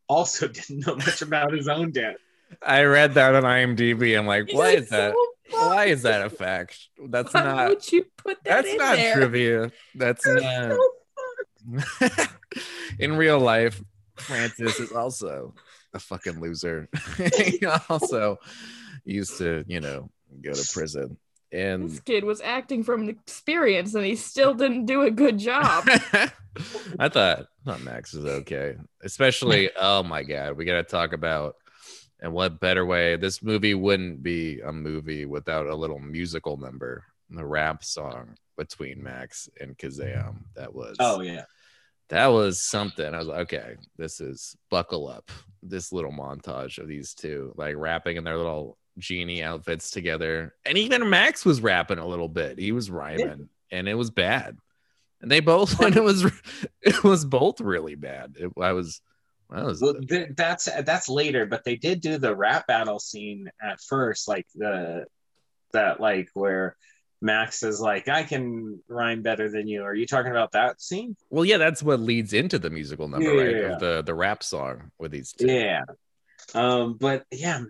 also didn't know much about his own dad. I read that on IMDb. I'm like, why is that? Why is that a fact? That's Why not. Would you put that that's in not there? Trivia. That's not. So in real life, Francis is also a fucking loser. He also used to, you know, go to prison. And this kid was acting from experience, and he still didn't do a good job. I thought, not Max is okay, especially. Oh my god, we got to talk about. And what better way? This movie wouldn't be a movie without a little musical number, the rap song between Max and Kazaam. That was oh yeah, that was something. I was like, okay, this is buckle up. This little montage of these two like rapping in their little genie outfits together, and even Max was rapping a little bit. He was rhyming, and it was bad. And they both, and it was, it was both really bad. It, I was. Well, th- that's that's later, but they did do the rap battle scene at first, like the that like where Max is like, I can rhyme better than you. Are you talking about that scene? Well, yeah, that's what leads into the musical number, yeah, right? Yeah, yeah. The the rap song with these two. Yeah, um, but yeah,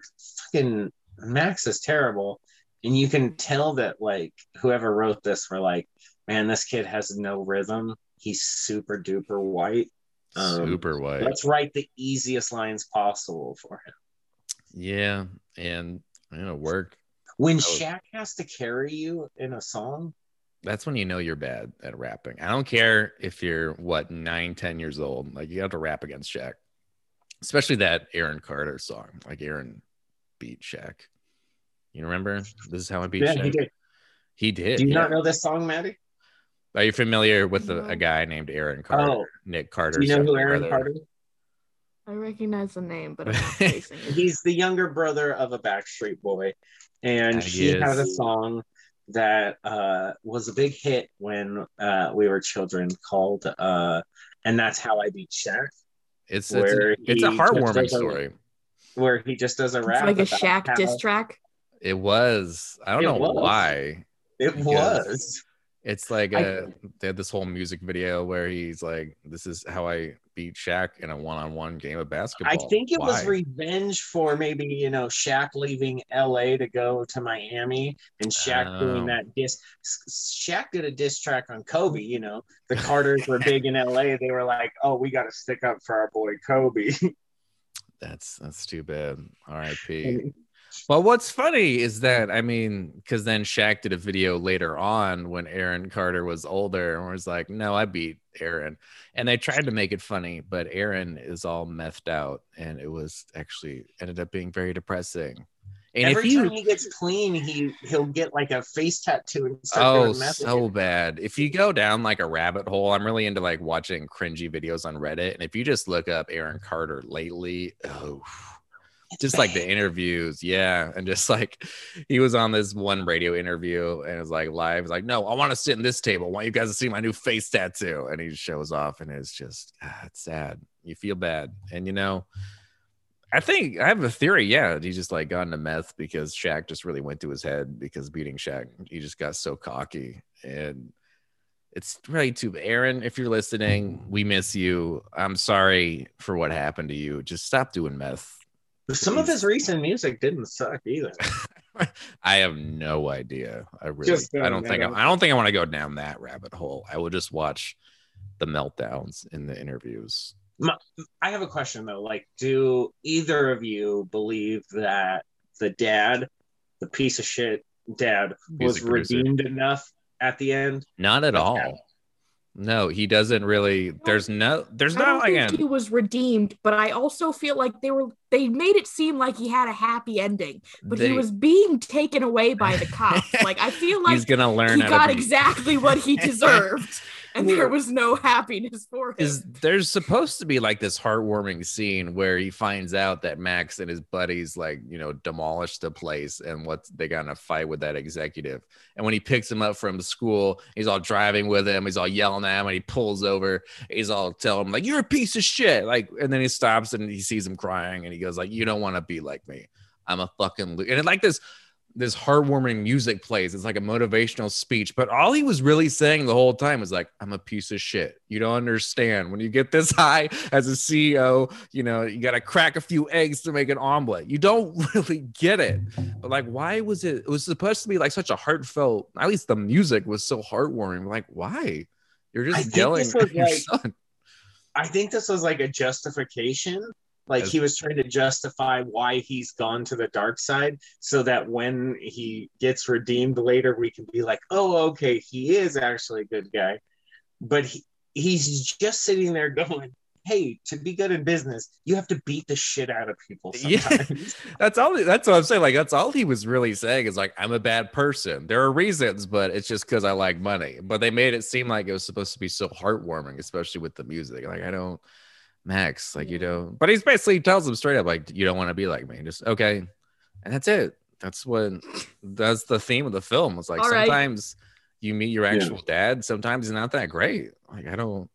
fucking Max is terrible, and you can tell that like whoever wrote this were like, man, this kid has no rhythm. He's super duper white. Um, super white. Let's write the easiest lines possible for him. Yeah, and you know, work. When was, Shaq has to carry you in a song, that's when you know you're bad at rapping. I don't care if you're what nine, ten years old. Like you have to rap against Shaq, especially that Aaron Carter song. Like Aaron beat Shaq. You remember? This is how I beat yeah, Shaq. He did. He did. Do you yeah. not know this song, Maddie? Are you familiar with a, a guy named Aaron Carter? Oh, Nick Carter. Do you know who Aaron brother. Carter is? I recognize the name, but I'm not facing it. He's the younger brother of a Backstreet Boy. And that he is. Had a song that uh, was a big hit when uh, we were children called uh, And That's How I Beat Shaq. It's, it's, a, it's a heartwarming story. A, where he just does a it's rap. It's like a Shaq how... diss track? It was. I don't it know was. why. It was. It's like a, I, they had this whole music video where he's like, this is how I beat Shaq in a one-on-one game of basketball. I think it Why? was revenge for maybe, you know, Shaq leaving L A to go to Miami and Shaq oh. doing that diss. Shaq did a diss track on Kobe, you know. The Carters were big in L A. They were like, oh, we got to stick up for our boy Kobe. That's, that's too bad. R I P Well, what's funny is that, I mean, because then Shaq did a video later on when Aaron Carter was older and was like, no, I beat Aaron. And they tried to make it funny, but Aaron is all methed out. And it was actually ended up being very depressing. And every if you, time he gets clean, he, he'll get like a face tattoo. And start oh, so bad. If you go down like a rabbit hole, I'm really into like watching cringy videos on Reddit. And if you just look up Aaron Carter lately, oh, just like the interviews, yeah, and just like he was on this one radio interview and it was like live. It's like, no, I want to sit in this table. I want you guys to see my new face tattoo. And he shows off, and it's just ah, it's sad. You feel bad, and you know, I think I have a theory. Yeah, he just like got into meth because Shaq just really went to his head because beating Shaq, he just got so cocky, and it's really too bad. Aaron, if you're listening, we miss you. I'm sorry for what happened to you. Just stop doing meth. Some of his recent music didn't suck either. I have no idea. I really, I don't think I, I don't think I want to go down that rabbit hole. I will just watch the meltdowns in the interviews. My, I have a question though. Like, do either of you believe that the dad, the piece of shit dad, was redeemed enough at the end? Not at all. No, he doesn't really. There's no. There's not like a. He was redeemed, but I also feel like they were. They made it seem like he had a happy ending, but they, he was being taken away by the cops. Like I feel like he's gonna learn. He got exactly what he deserved, and there was no happiness for him. Is, there's supposed to be like this heartwarming scene where he finds out that Max and his buddies, like you know, demolished the place, and what they got in a fight with that executive. And when he picks him up from school, he's all driving with him. He's all yelling. Him and he pulls over, he's all telling him like, you're a piece of shit, like, and then he stops and he sees him crying and he goes like, you don't want to be like me, I'm a fucking lo-. And like this this heartwarming music plays, it's like a motivational speech, but all he was really saying the whole time was like, I'm a piece of shit, you don't understand, when you get this high as a C E O, you know, you gotta crack a few eggs to make an omelet, you don't really get it. But like, why was it it was supposed to be like such a heartfelt, at least the music was so heartwarming, like why? You're just yelling at your like, son. I think this was like a justification. Like That's, he was trying to justify why he's gone to the dark side so that when he gets redeemed later, we can be like, oh, okay, he is actually a good guy. But he, he's just sitting there going, hey, to be good in business, you have to beat the shit out of people sometimes. Yeah. That's all. That's what I'm saying. Like, that's all he was really saying is like, I'm a bad person. There are reasons, but it's just because I like money. But they made it seem like it was supposed to be so heartwarming, especially with the music. Like, I don't, Max, like, you know. But he's basically tells him straight up, like, you don't want to be like me. Just, okay. And that's it. That's what, that's the theme of the film. It's like, all sometimes right. You meet your actual yeah. dad. Sometimes he's not that great. Like, I don't.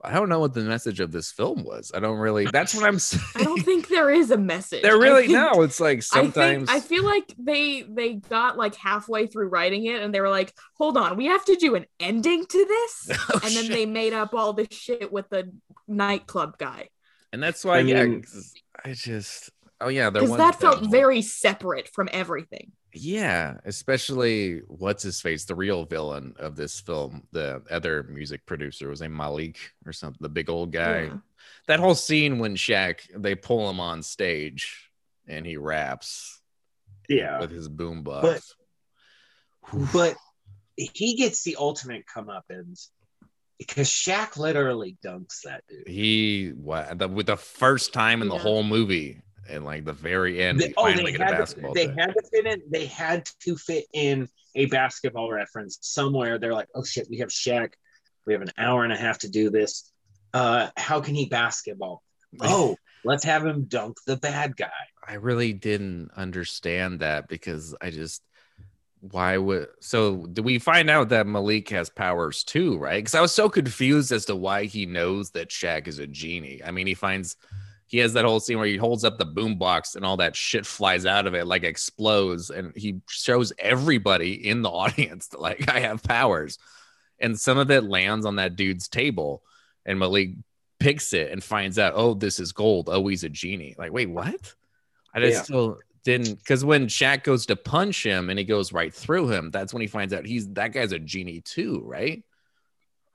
I don't know what the message of this film was. I don't really. That's what I'm saying. I don't think there is a message. There really think, no. It's like sometimes I, think, I feel like they they got like halfway through writing it and they were like, "Hold on, we have to do an ending to this." Oh, and then shit. They made up all this shit with the nightclub guy. And that's why I, mean, yeah, I just oh yeah, because that felt that very separate from everything. Yeah, especially what's his face, the real villain of this film, the other music producer, was a Malik or something, the big old guy. Yeah. That whole scene when Shaq, they pull him on stage and he raps, yeah, with his boombox. But, but he gets the ultimate comeuppance because Shaq literally dunks that dude. He what the, with the first time in the yeah. whole movie. And like the very end, they, we finally oh, get a basketball. To, they thing. had to fit in. They had to fit in a basketball reference somewhere. They're like, "Oh shit, we have Shaq. We have an hour and a half to do this. Uh, how can he basketball? Oh, let's have him dunk the bad guy." I really didn't understand that because I just why would so? Do we find out that Malik has powers too? Right? Because I was so confused as to why he knows that Shaq is a genie. I mean, he finds. He has that whole scene where he holds up the boombox and all that shit flies out of it, like explodes. And he shows everybody in the audience that, like, I have powers. And some of it lands on that dude's table. And Malik picks it and finds out, oh, this is gold. Oh, he's a genie. Like, wait, what? I just yeah. still didn't. Because when Shaq goes to punch him and he goes right through him, that's when he finds out he's that guy's a genie too, right?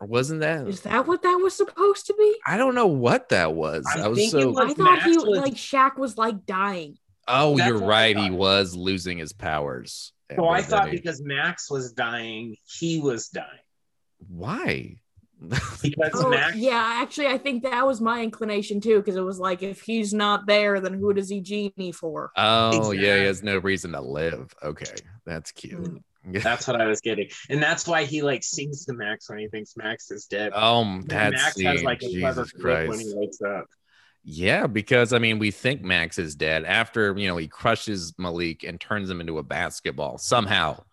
Wasn't that is that what that was supposed to be? I don't know what that was. I, I was so was I thought he was like Shaq was like dying. Oh, that's you're right. He was losing his powers. So I thought age. because Max was dying, he was dying. Why? Because oh, Max yeah, actually, I think that was my inclination too, because it was like if he's not there, then who does he genie for? Oh, exactly. Yeah, he has no reason to live. Okay, that's cute. Mm-hmm. That's what I was getting, and that's why he like sings to Max when he thinks Max is dead. Um, that's Max scene, has like a clever clip when he wakes up. Yeah, because I mean, we think Max is dead after you know he crushes Malik and turns him into a basketball somehow,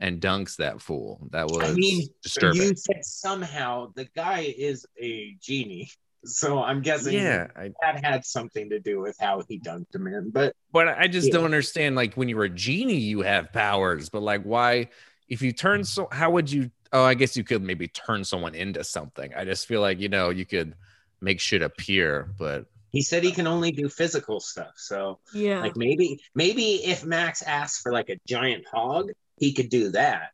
and dunks that fool. That was I mean, disturbing. You said somehow the guy is a genie. So I'm guessing yeah, I, that had something to do with how he dunked him in. But but I just yeah. don't understand, like, when you're a genie, you have powers. But, like, why? If you turn so, how would you? Oh, I guess you could maybe turn someone into something. I just feel like, you know, you could make shit appear. But he said he can only do physical stuff. So, yeah, like, maybe, maybe if Max asked for, like, a giant hog, he could do that.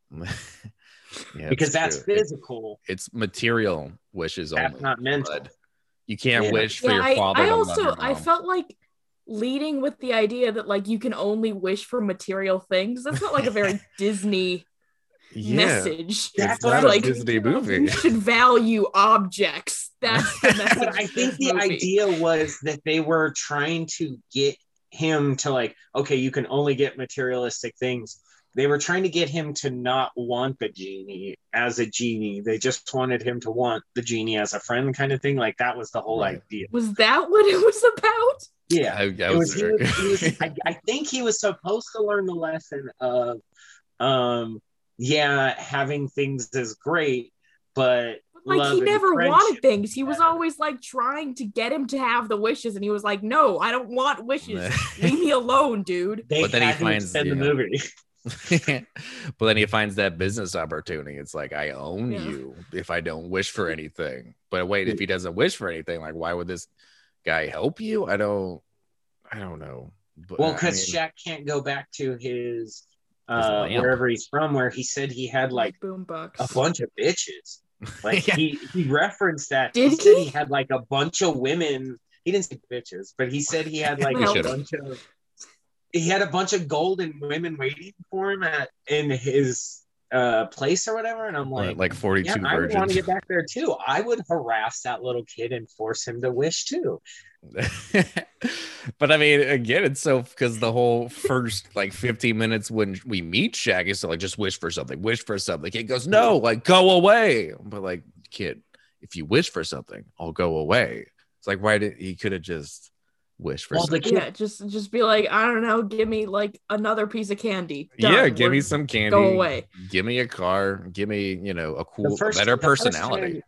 Yeah, because that's, that's physical. It, it's material wishes that's only. That's not mental. But, you can't yeah. wish for yeah, your father. I, I also, to love your mom. I felt like leading with the idea that like you can only wish for material things. That's not like a very Disney yeah. message. That's not like, a Disney movie. You should value objects. That's the message. But I think the movie. idea was that they were trying to get him to like, okay, you can only get materialistic things. They were trying to get him to not want the genie as a genie. They just wanted him to want the genie as a friend kind of thing. Like, that was the whole right. idea. Was that what it was about? Yeah. I, I, was, he was, he was, I, I think he was supposed to learn the lesson of, um, yeah, having things is great, but like, he never wanted things. He was always like trying to get him to have the wishes, and he was like, no, I don't want wishes. Leave me alone, dude. They but then he finds in the know. movie. But then he finds that business opportunity. It's like, I own yeah. you if I don't wish for anything. But wait, if he doesn't wish for anything, like, why would this guy help you? I don't, I don't know. But, well, because I mean, Shaq can't go back to his, uh, his wherever he's from, where he said he had like a bunch of bitches. Like yeah. he, he referenced that. Did he? He said he had like a bunch of women. He didn't say bitches, but he said he had like a should've. bunch of. He had a bunch of golden women waiting for him at in his uh, place or whatever, and I'm like, like forty-two yeah, virgins. I want to get back there too. I would harass that little kid and force him to wish too. But I mean, again, it's so because the whole first like fifteen minutes when we meet Shaq is to like just wish for something, wish for something. He goes, no, like go away. But like, kid, if you wish for something, I'll go away. It's like, why did he could have just. wish for well, the kid. Yeah, just just be like, I don't know, give me like another piece of candy. Done. Yeah, give We're, me some candy. Go away. Give me a car. Give me, you know, a cool, first, better personality.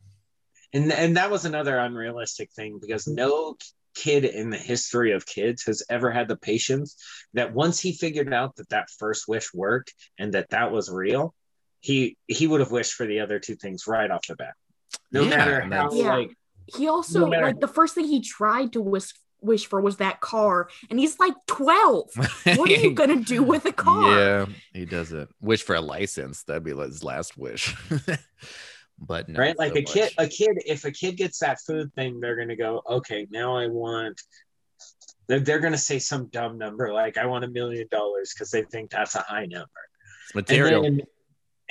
And and that was another unrealistic thing because no kid in the history of kids has ever had the patience that once he figured out that that first wish worked and that that was real, he he would have wished for the other two things right off the bat. No yeah, matter how yeah. like he also no matter, like the first thing he tried to wish. wish for was that car, and he's like twelve. What are you gonna do with a car? Yeah, he doesn't wish for a license. That'd be his last wish. But no, right like so a much. kid a kid if a kid gets that food thing, they're gonna go, okay, now I want they're, they're gonna say some dumb number like I want a million dollars, because they think that's a high number. It's material. And then,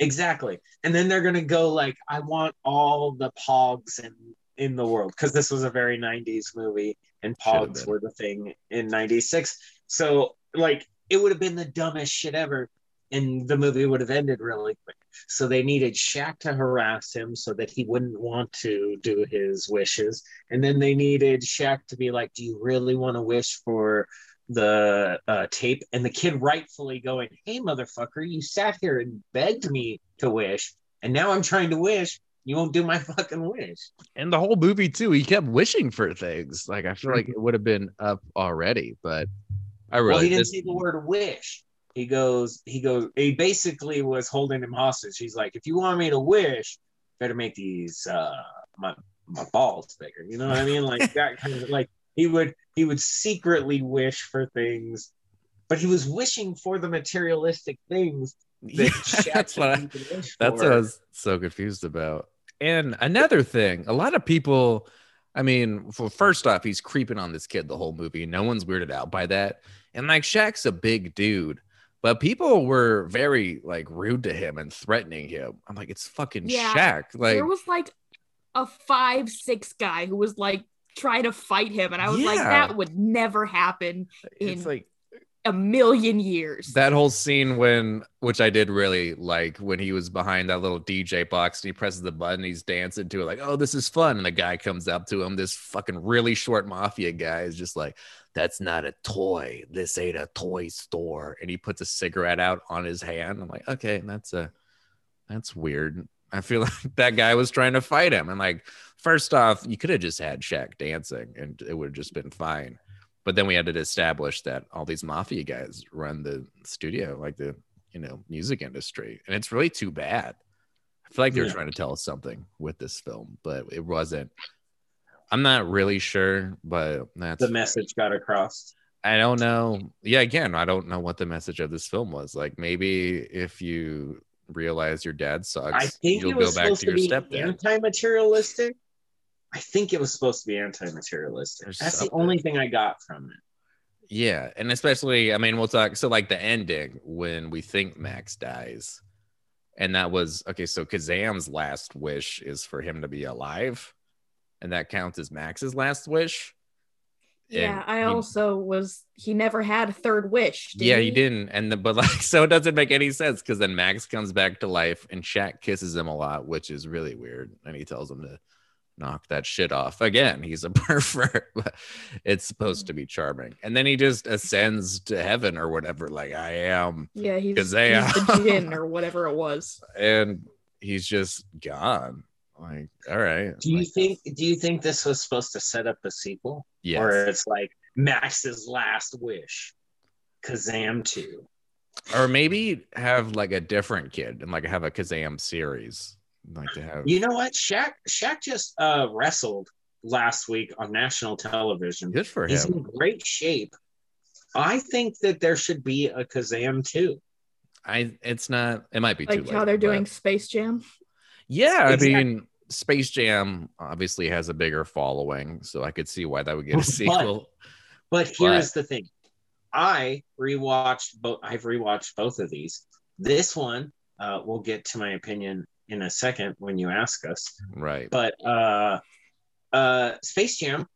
exactly and then they're gonna go like, I want all the pogs and in the world, because this was a very nineties movie and pogs were the thing in ninety-six. So like, it would have been the dumbest shit ever and the movie would have ended really quick. So they needed Shaq to harass him so that he wouldn't want to do his wishes, and then they needed Shaq to be like, do you really want to wish for the uh, tape? And the kid rightfully going, hey motherfucker, you sat here and begged me to wish, and now I'm trying to wish. You won't do my fucking wish. And the whole movie too, he kept wishing for things. Like, I feel like it would have been up already, but I really well, he didn't say the word wish. He goes, he goes, he basically was holding him hostage. He's like, if you want me to wish, better make these uh my my balls bigger. You know what I mean? Like that kind of like he would he would secretly wish for things, but he was wishing for the materialistic things. Yeah, that's what I, that's what I was so confused about. And another thing, a lot of people, I mean, for first off, he's creeping on this kid the whole movie. No one's weirded out by that. And like, Shaq's a big dude, but people were very like rude to him and threatening him. I'm like, it's fucking yeah, Shaq. Like, there was like a five six guy who was like trying to fight him, and I was yeah. like, that would never happen. In- it's like. a million years. That whole scene when, which I did really like, when he was behind that little D J box and he presses the button, he's dancing to it like, oh, this is fun. And the guy comes up to him, this fucking really short mafia guy is just like, that's not a toy. This ain't a toy store. And he puts a cigarette out on his hand. I'm like, okay, that's a, that's weird. I feel like that guy was trying to fight him. And like, first off, you could have just had Shaq dancing and it would have just been fine. But then we had to establish that all these mafia guys run the studio, like the, you know, music industry. And it's really too bad. I feel like they're yeah. trying to tell us something with this film, but it wasn't. I'm not really sure, but that's... The message got across. I don't know. Yeah, again, I don't know what the message of this film was. Like, maybe if you realize your dad sucks, I think you'll it was go back to your to be stepdad. Anti-materialistic. I think it was supposed to be anti-materialistic. There's That's something. the only thing I got from it. Yeah, and especially, I mean, we'll talk, so like the ending when we think Max dies And that was, okay, so Kazaam's last wish is for him to be alive. And that counts as Max's last wish. Yeah, and I he, also was, he never had a third wish. Did yeah, he? he didn't. And the, but like, so it doesn't make any sense, because then Max comes back to life and Shaq kisses him a lot, which is really weird. And he tells him to knock that shit off. Again, he's a pervert, but it's supposed to be charming. And then he just ascends to heaven or whatever. Like, I am. Yeah, he's, he's the jinn or whatever it was. And he's just gone. Like, all right. Do you like, think do you think this was supposed to set up a sequel? Yes. Or it's like Max's last wish, Kazaam two. Or maybe have like a different kid and like have a Kazaam series. Like to have You know what? Shaq Shaq just uh wrestled last week on national television. Good for him. He's in great shape. I think that there should be a Kazaam two. I it's not it might be like too late. How they're doing Space Jam. Yeah, I exactly. mean, Space Jam obviously has a bigger following, so I could see why that would get a sequel. But, but here's but. the thing: I rewatched both. I've rewatched both of these. This one, uh, we'll get to my opinion in a second when you ask us. Right. But uh, uh, Space Jam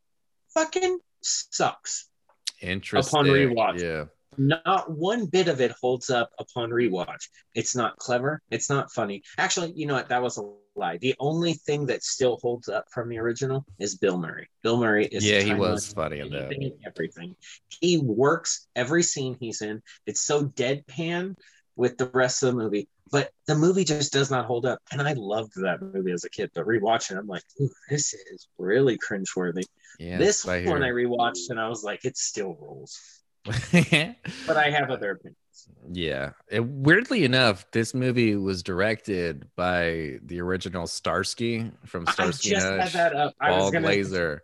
fucking sucks. Interesting. Upon rewatch, yeah. Not one bit of it holds up upon rewatch. It's not clever. It's not funny. Actually, you know what? That was a lie. The only thing that still holds up from the original is Bill Murray. Bill Murray is yeah, he was funny in that. Everything. He works every scene he's in. It's so deadpan with the rest of the movie, but the movie just does not hold up. And I loved that movie as a kid, but rewatching, I'm like, ooh, this is really cringeworthy. Yeah, this one I, I rewatched and I was like, it still rules. But I have other opinions. Yeah. It, weirdly enough, this movie was directed by the original Starsky from Starsky and Hutch, Paul Glazer.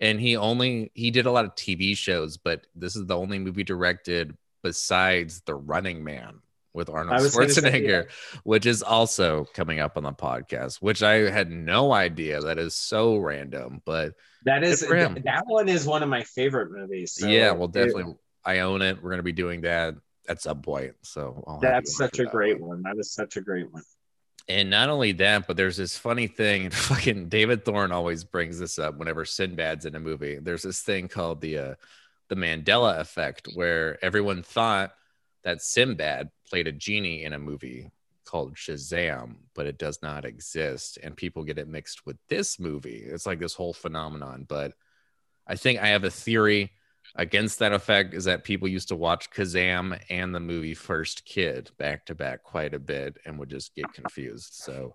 And he only, he did a lot of T V shows, but this is the only movie directed besides The Running Man with Arnold Schwarzenegger, yeah. which is also coming up on the podcast, which I had no idea. That is so random, but that is, th- that one is one of my favorite movies. So yeah, well, definitely. It, I own it. We're going to be doing that at some point. So I'll that's such a that great one. one. That is such a great one. And not only that, but there's this funny thing. And fucking David Thorne always brings this up whenever Sinbad's in a movie. There's this thing called the uh, the Mandela effect, where everyone thought that Sinbad played a genie in a movie called Shazam, but it does not exist. And people get it mixed with this movie. It's like this whole phenomenon. But I think I have a theory against that effect is that people used to watch Kazaam and the movie First Kid back to back quite a bit and would just get confused. So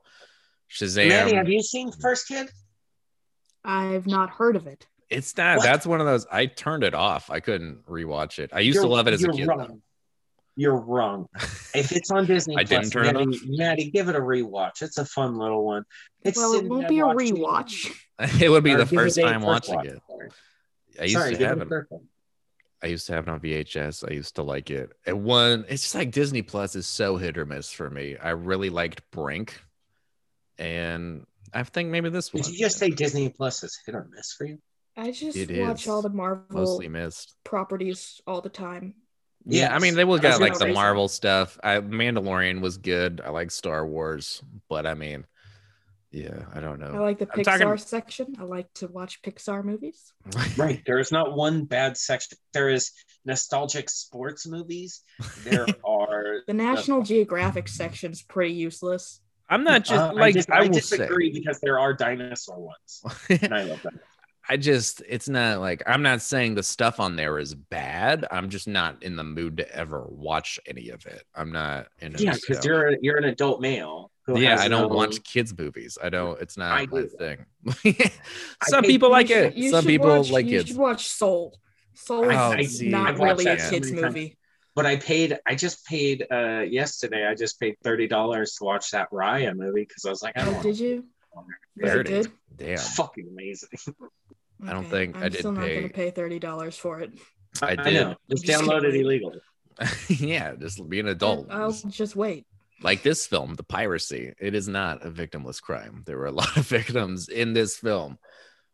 Shazam. Maddie, have you seen First Kid? I've not heard of it. It's not. What? That's one of those. I turned it off. I couldn't rewatch it. I used you're, to love it as a kid. Wrong. You're wrong. If it's on Disney I Plus, didn't turn Maddie, it Maddie, give it a rewatch. It's a fun little one. It's well, it won't be a rewatch. It would be or the first time first watching watch. it. Sorry. I used Sorry, to have it. I used to have it on V H S. I used to like it. It won. It's just like Disney Plus is so hit or miss for me. I really liked Brink, and I think maybe this one. Did you just say Disney Plus is hit or miss for you? I just it watch is. all the Marvel mostly missed properties all the time. Yeah, yes. I mean, they will get like the Marvel stuff. I, Mandalorian was good. I like Star Wars, but I mean, yeah, I don't know. I like the I'm Pixar talking... section. I like to watch Pixar movies. Right. There is not one bad section. There is nostalgic sports movies. There are... the National the... Geographic section is pretty useless. I'm not just uh, like... I, just, I, I disagree say. because there are dinosaur ones. And I love that. I just, it's not like, I'm not saying the stuff on there is bad. I'm just not in the mood to ever watch any of it. I'm not. In yeah, because you're you're an adult male. Who yeah, I don't watch kids movies. I don't, it's not I my do. thing. Some people like should, it. Some people watch, like it. You kids. should watch Soul. Soul is oh, not really a kid's movie. But I paid, I just paid uh, yesterday, I just paid thirty dollars to watch that Raya movie because I was like, I don't oh, want Did you? thirty. Damn. It's fucking amazing. Okay. I don't think I'm I did still not pay. gonna pay thirty dollars for it. I did. I know. Just download it illegally. Yeah, just be an adult. I'll just wait. Like this film, The Piracy, it is not a victimless crime. There were a lot of victims in this film.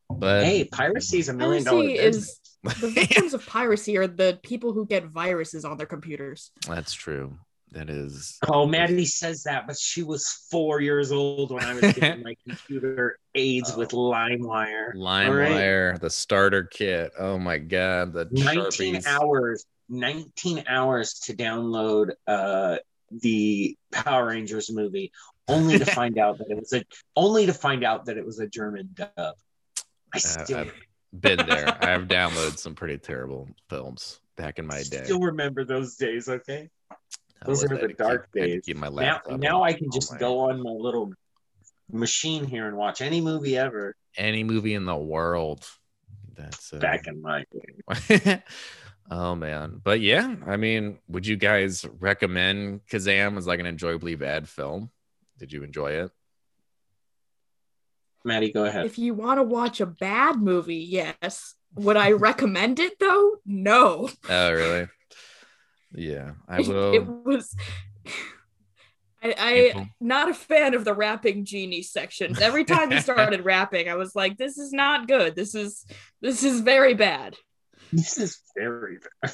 But hey, piracy is a million dollar business. The victims of piracy are the people who get viruses on their computers. That's true. That is. Oh, Maddie says that, but she was four years old when I was getting my computer aids oh. with LimeWire. LimeWire, right? The starter kit. Oh my God, the nineteen Sharpies. hours, nineteen hours to download uh, the Power Rangers movie, only to find out that it was a only to find out that it was a German dub. I still uh, I've been there. I've downloaded some pretty terrible films back in my I day. Still remember those days, okay? Those are the dark days. Now, now I can just go on my little machine here and watch any movie ever. Any movie in the world. That's uh, back in my day. Oh, man. But yeah, I mean, would you guys recommend Kazaam as like an enjoyably bad film? Did you enjoy it? Maddie, go ahead. If you want to watch a bad movie, yes. Would I recommend it, though? No. Oh, really? Yeah, I will. It was. I, I not a fan of the rapping genie sections. Every time he started rapping, I was like, "This is not good. This is this is very bad. This is very bad."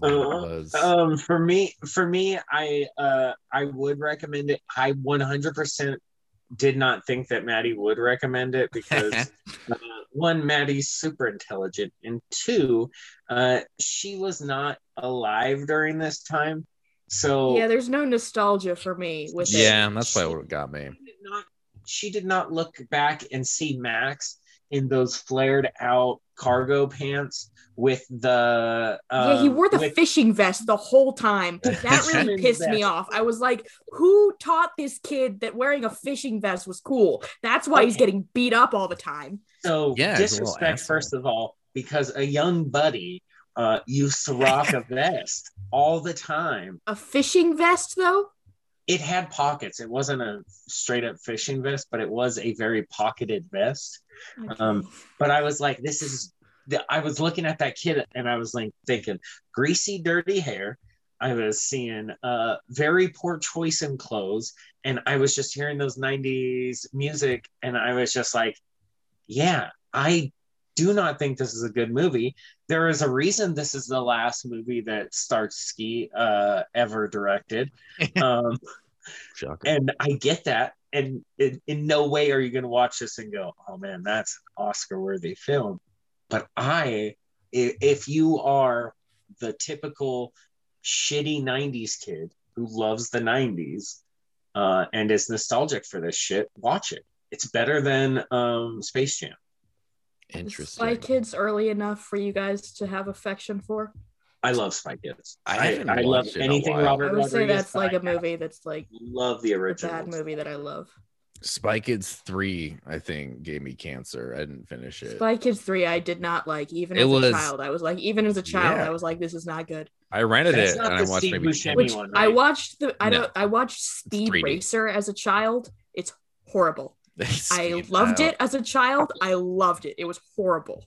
Uh, um, for me, for me, I uh, I would recommend it. I one hundred percent did not think that Maddie would recommend it because uh, one, Maddie's super intelligent, and two, uh, she was not alive during this time. So yeah, there's no nostalgia for me with it. Yeah, that's probably what got me. She did not, she did not look back and see Max in those flared out cargo pants with the uh, yeah, he wore the with... fishing vest the whole time. That really pissed me off. I was like, who taught this kid that wearing a fishing vest was cool? That's why okay. he's getting beat up all the time. So yeah, disrespect, first of all, because a young Buddy uh, used to rock a vest all the time. A fishing vest, though? It had pockets. It wasn't a straight up fishing vest, but it was a very pocketed vest. Okay. Um, but I was like, this is, the, I was looking at that kid and I was like thinking greasy, dirty hair. I was seeing uh, very poor choice in clothes. And I was just hearing those nineties music. And I was just like, yeah, I do not think this is a good movie. There is a reason this is the last movie that Starsky uh, ever directed. Um, and I get that. And in, in no way are you going to watch this and go, oh man, that's an Oscar-worthy film. But I, if you are the typical shitty nineties kid who loves the nineties uh, and is nostalgic for this shit, watch it. It's better than um, Space Jam. Interesting. Is Spy Kids early enough for you guys to have affection for? I love Spy Kids. I, I, I love anything Robert Rodriguez. I would say that's like a movie that's like love the original bad movie that I love. Spy Kids three, I think, gave me cancer. I didn't finish it. Spy Kids three, I did not like. Even it as was, a child, I was like, even as a child, yeah. I was like, this is not good. I rented that's it and I watched maybe Buscemi one. Right? I watched the I don't no. I watched Speed Racer as a child. It's horrible. I loved it as a child. I loved it. It was horrible.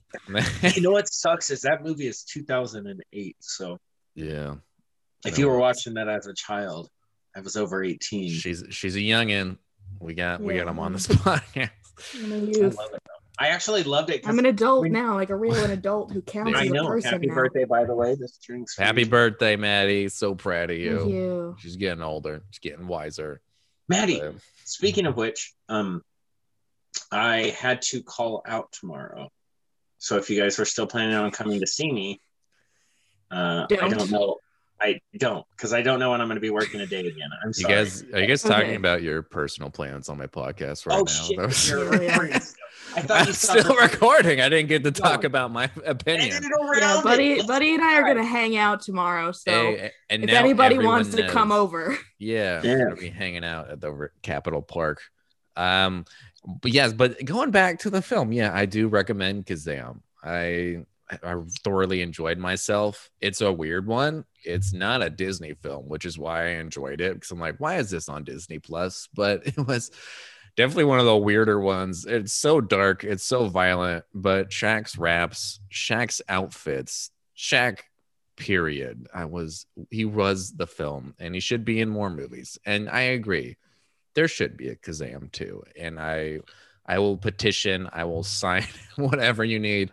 You know what sucks is that movie is two thousand eight. So yeah, if you were watching that as a child, I was over eighteen. She's she's a youngin. We got yeah. we got him on the spot. I love it. Though. I actually loved it. I'm an adult we, now, like a real an adult who counts. I know. As a person Happy now. Birthday, by the way. This drinks. Happy me. Birthday, Maddie. So proud of you. Thank you. She's getting older. She's getting wiser. Maddie. So, speaking of which, um. I had to call out tomorrow, so if you guys were still planning on coming to see me, uh, don't. I don't know. I don't because I don't know when I'm going to be working a day again. I'm sorry. You guys, are you guys talking okay. about your personal plans on my podcast right oh, now? Shit. Was... You're recording. I thought I'm you still recording. recording. I didn't get to talk no. about my opinion. Yeah, buddy, it. buddy, and I are going to hang out tomorrow. So hey, and if anybody wants knows. to come over, yeah, yeah. we're going to be hanging out at the Capitol Park. Um. But yes, but going back to the film, yeah, I do recommend Kazaam. I I thoroughly enjoyed myself. It's a weird one. It's not a Disney film, which is why I enjoyed it. Because I'm like, why is this on Disney Plus? But it was definitely one of the weirder ones. It's so dark. It's so violent. But Shaq's raps, Shaq's outfits, Shaq, period. I was he was the film, and he should be in more movies. And I agree. There should be a Kazaam too. And I I will petition, I will sign whatever you need,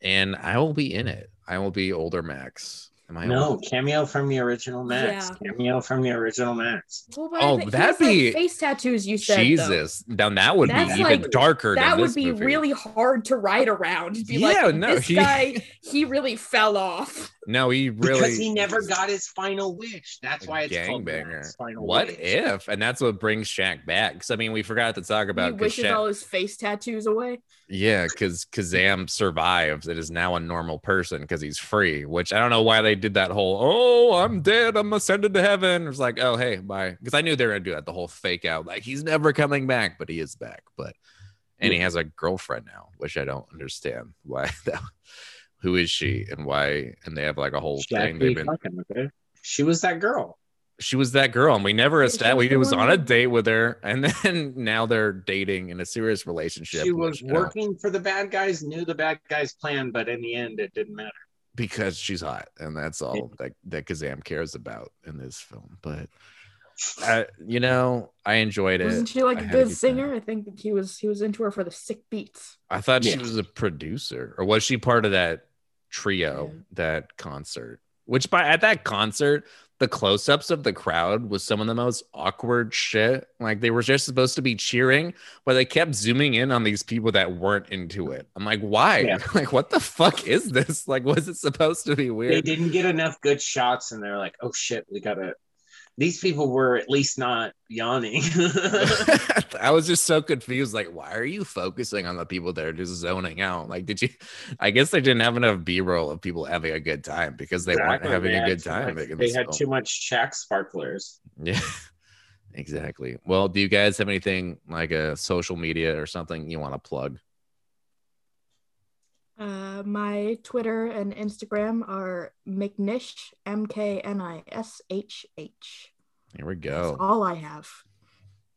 and I will be in it. I will be older Max. Am I no, old? Cameo from the original Max. Yeah. Cameo from the original Max. Well, oh, that'd be like face tattoos. You said Jesus. Though. Now that would That's be like, even darker. That than would this be movie. Really hard to ride around. Be yeah, like, no, this he... guy he really fell off. No, he really because he never got his final wish. That's why it's called Max Final What Wish. If? And that's what brings Shaq back. Because I mean, we forgot to talk about. He wishes Shaq... all his face tattoos away. Yeah, because Kazaam survives. It is now a normal person because he's free. Which I don't know why they did that whole "oh, I'm dead, I'm ascended to heaven." It's like, oh hey, bye. Because I knew they were gonna do that. The whole fake out, like he's never coming back, but he is back. But and he has a girlfriend now, which I don't understand why. That... Who is she and why? And they have like a whole Shaq thing. They've been talking with her. She was that girl. She was that girl, and we never established. It was on a date with her, and then now they're dating in a serious relationship. She was which, working know, for the bad guys, knew the bad guys' plan, but in the end, it didn't matter because she's hot, and that's all yeah. that that Kazaam cares about in this film. But I, you know, I enjoyed it. Wasn't she like a good singer? I think he was. He was into her for the sick beats. I thought yeah. she was a producer, or was she part of that trio yeah. that concert? Which by at that concert. The close-ups of the crowd was some of the most awkward shit. Like they were just supposed to be cheering, but they kept zooming in on these people that weren't into it. I'm like, why? Yeah. Like, what the fuck is this? Like, was it supposed to be weird? They didn't get enough good shots, and they're like, oh shit, we gotta. These people were at least not yawning. I was just so confused. Like, why are you focusing on the people that are just zoning out? Like, did you, I guess they didn't have enough B-roll of people having a good time because they exactly. weren't having they a good time. Much, they had too much Shaq sparklers. Yeah, exactly. Well, do you guys have anything like a social media or something you want to plug? Uh, my Twitter and Instagram are McNish, M K N I S H H. There we go. That's all I have.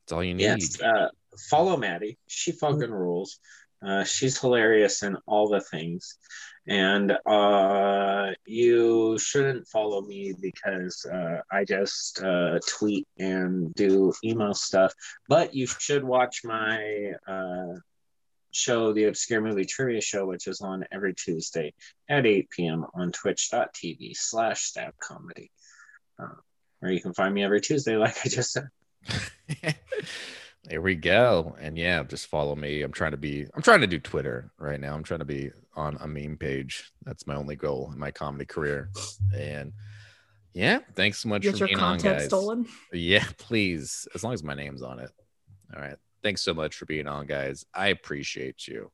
That's all you need. Yes, uh, follow Maddie. She fucking rules. Uh, she's hilarious in all the things. And uh, you shouldn't follow me because uh, I just uh, tweet and do emo stuff. But you should watch my... Uh, show, the Obscure Movie Trivia Show, which is on every Tuesday at eight p.m. on twitch.tv slash stab comedy, uh, where you can find me every Tuesday, like I just said. There we go. And yeah, just follow me. I'm trying to be, I'm trying to do Twitter right now. I'm trying to be on a meme page. That's my only goal in my comedy career. And yeah, thanks so much Get for being on, guys. Stolen. Yeah, please. As long as my name's on it. All right. Thanks so much for being on, guys. I appreciate you.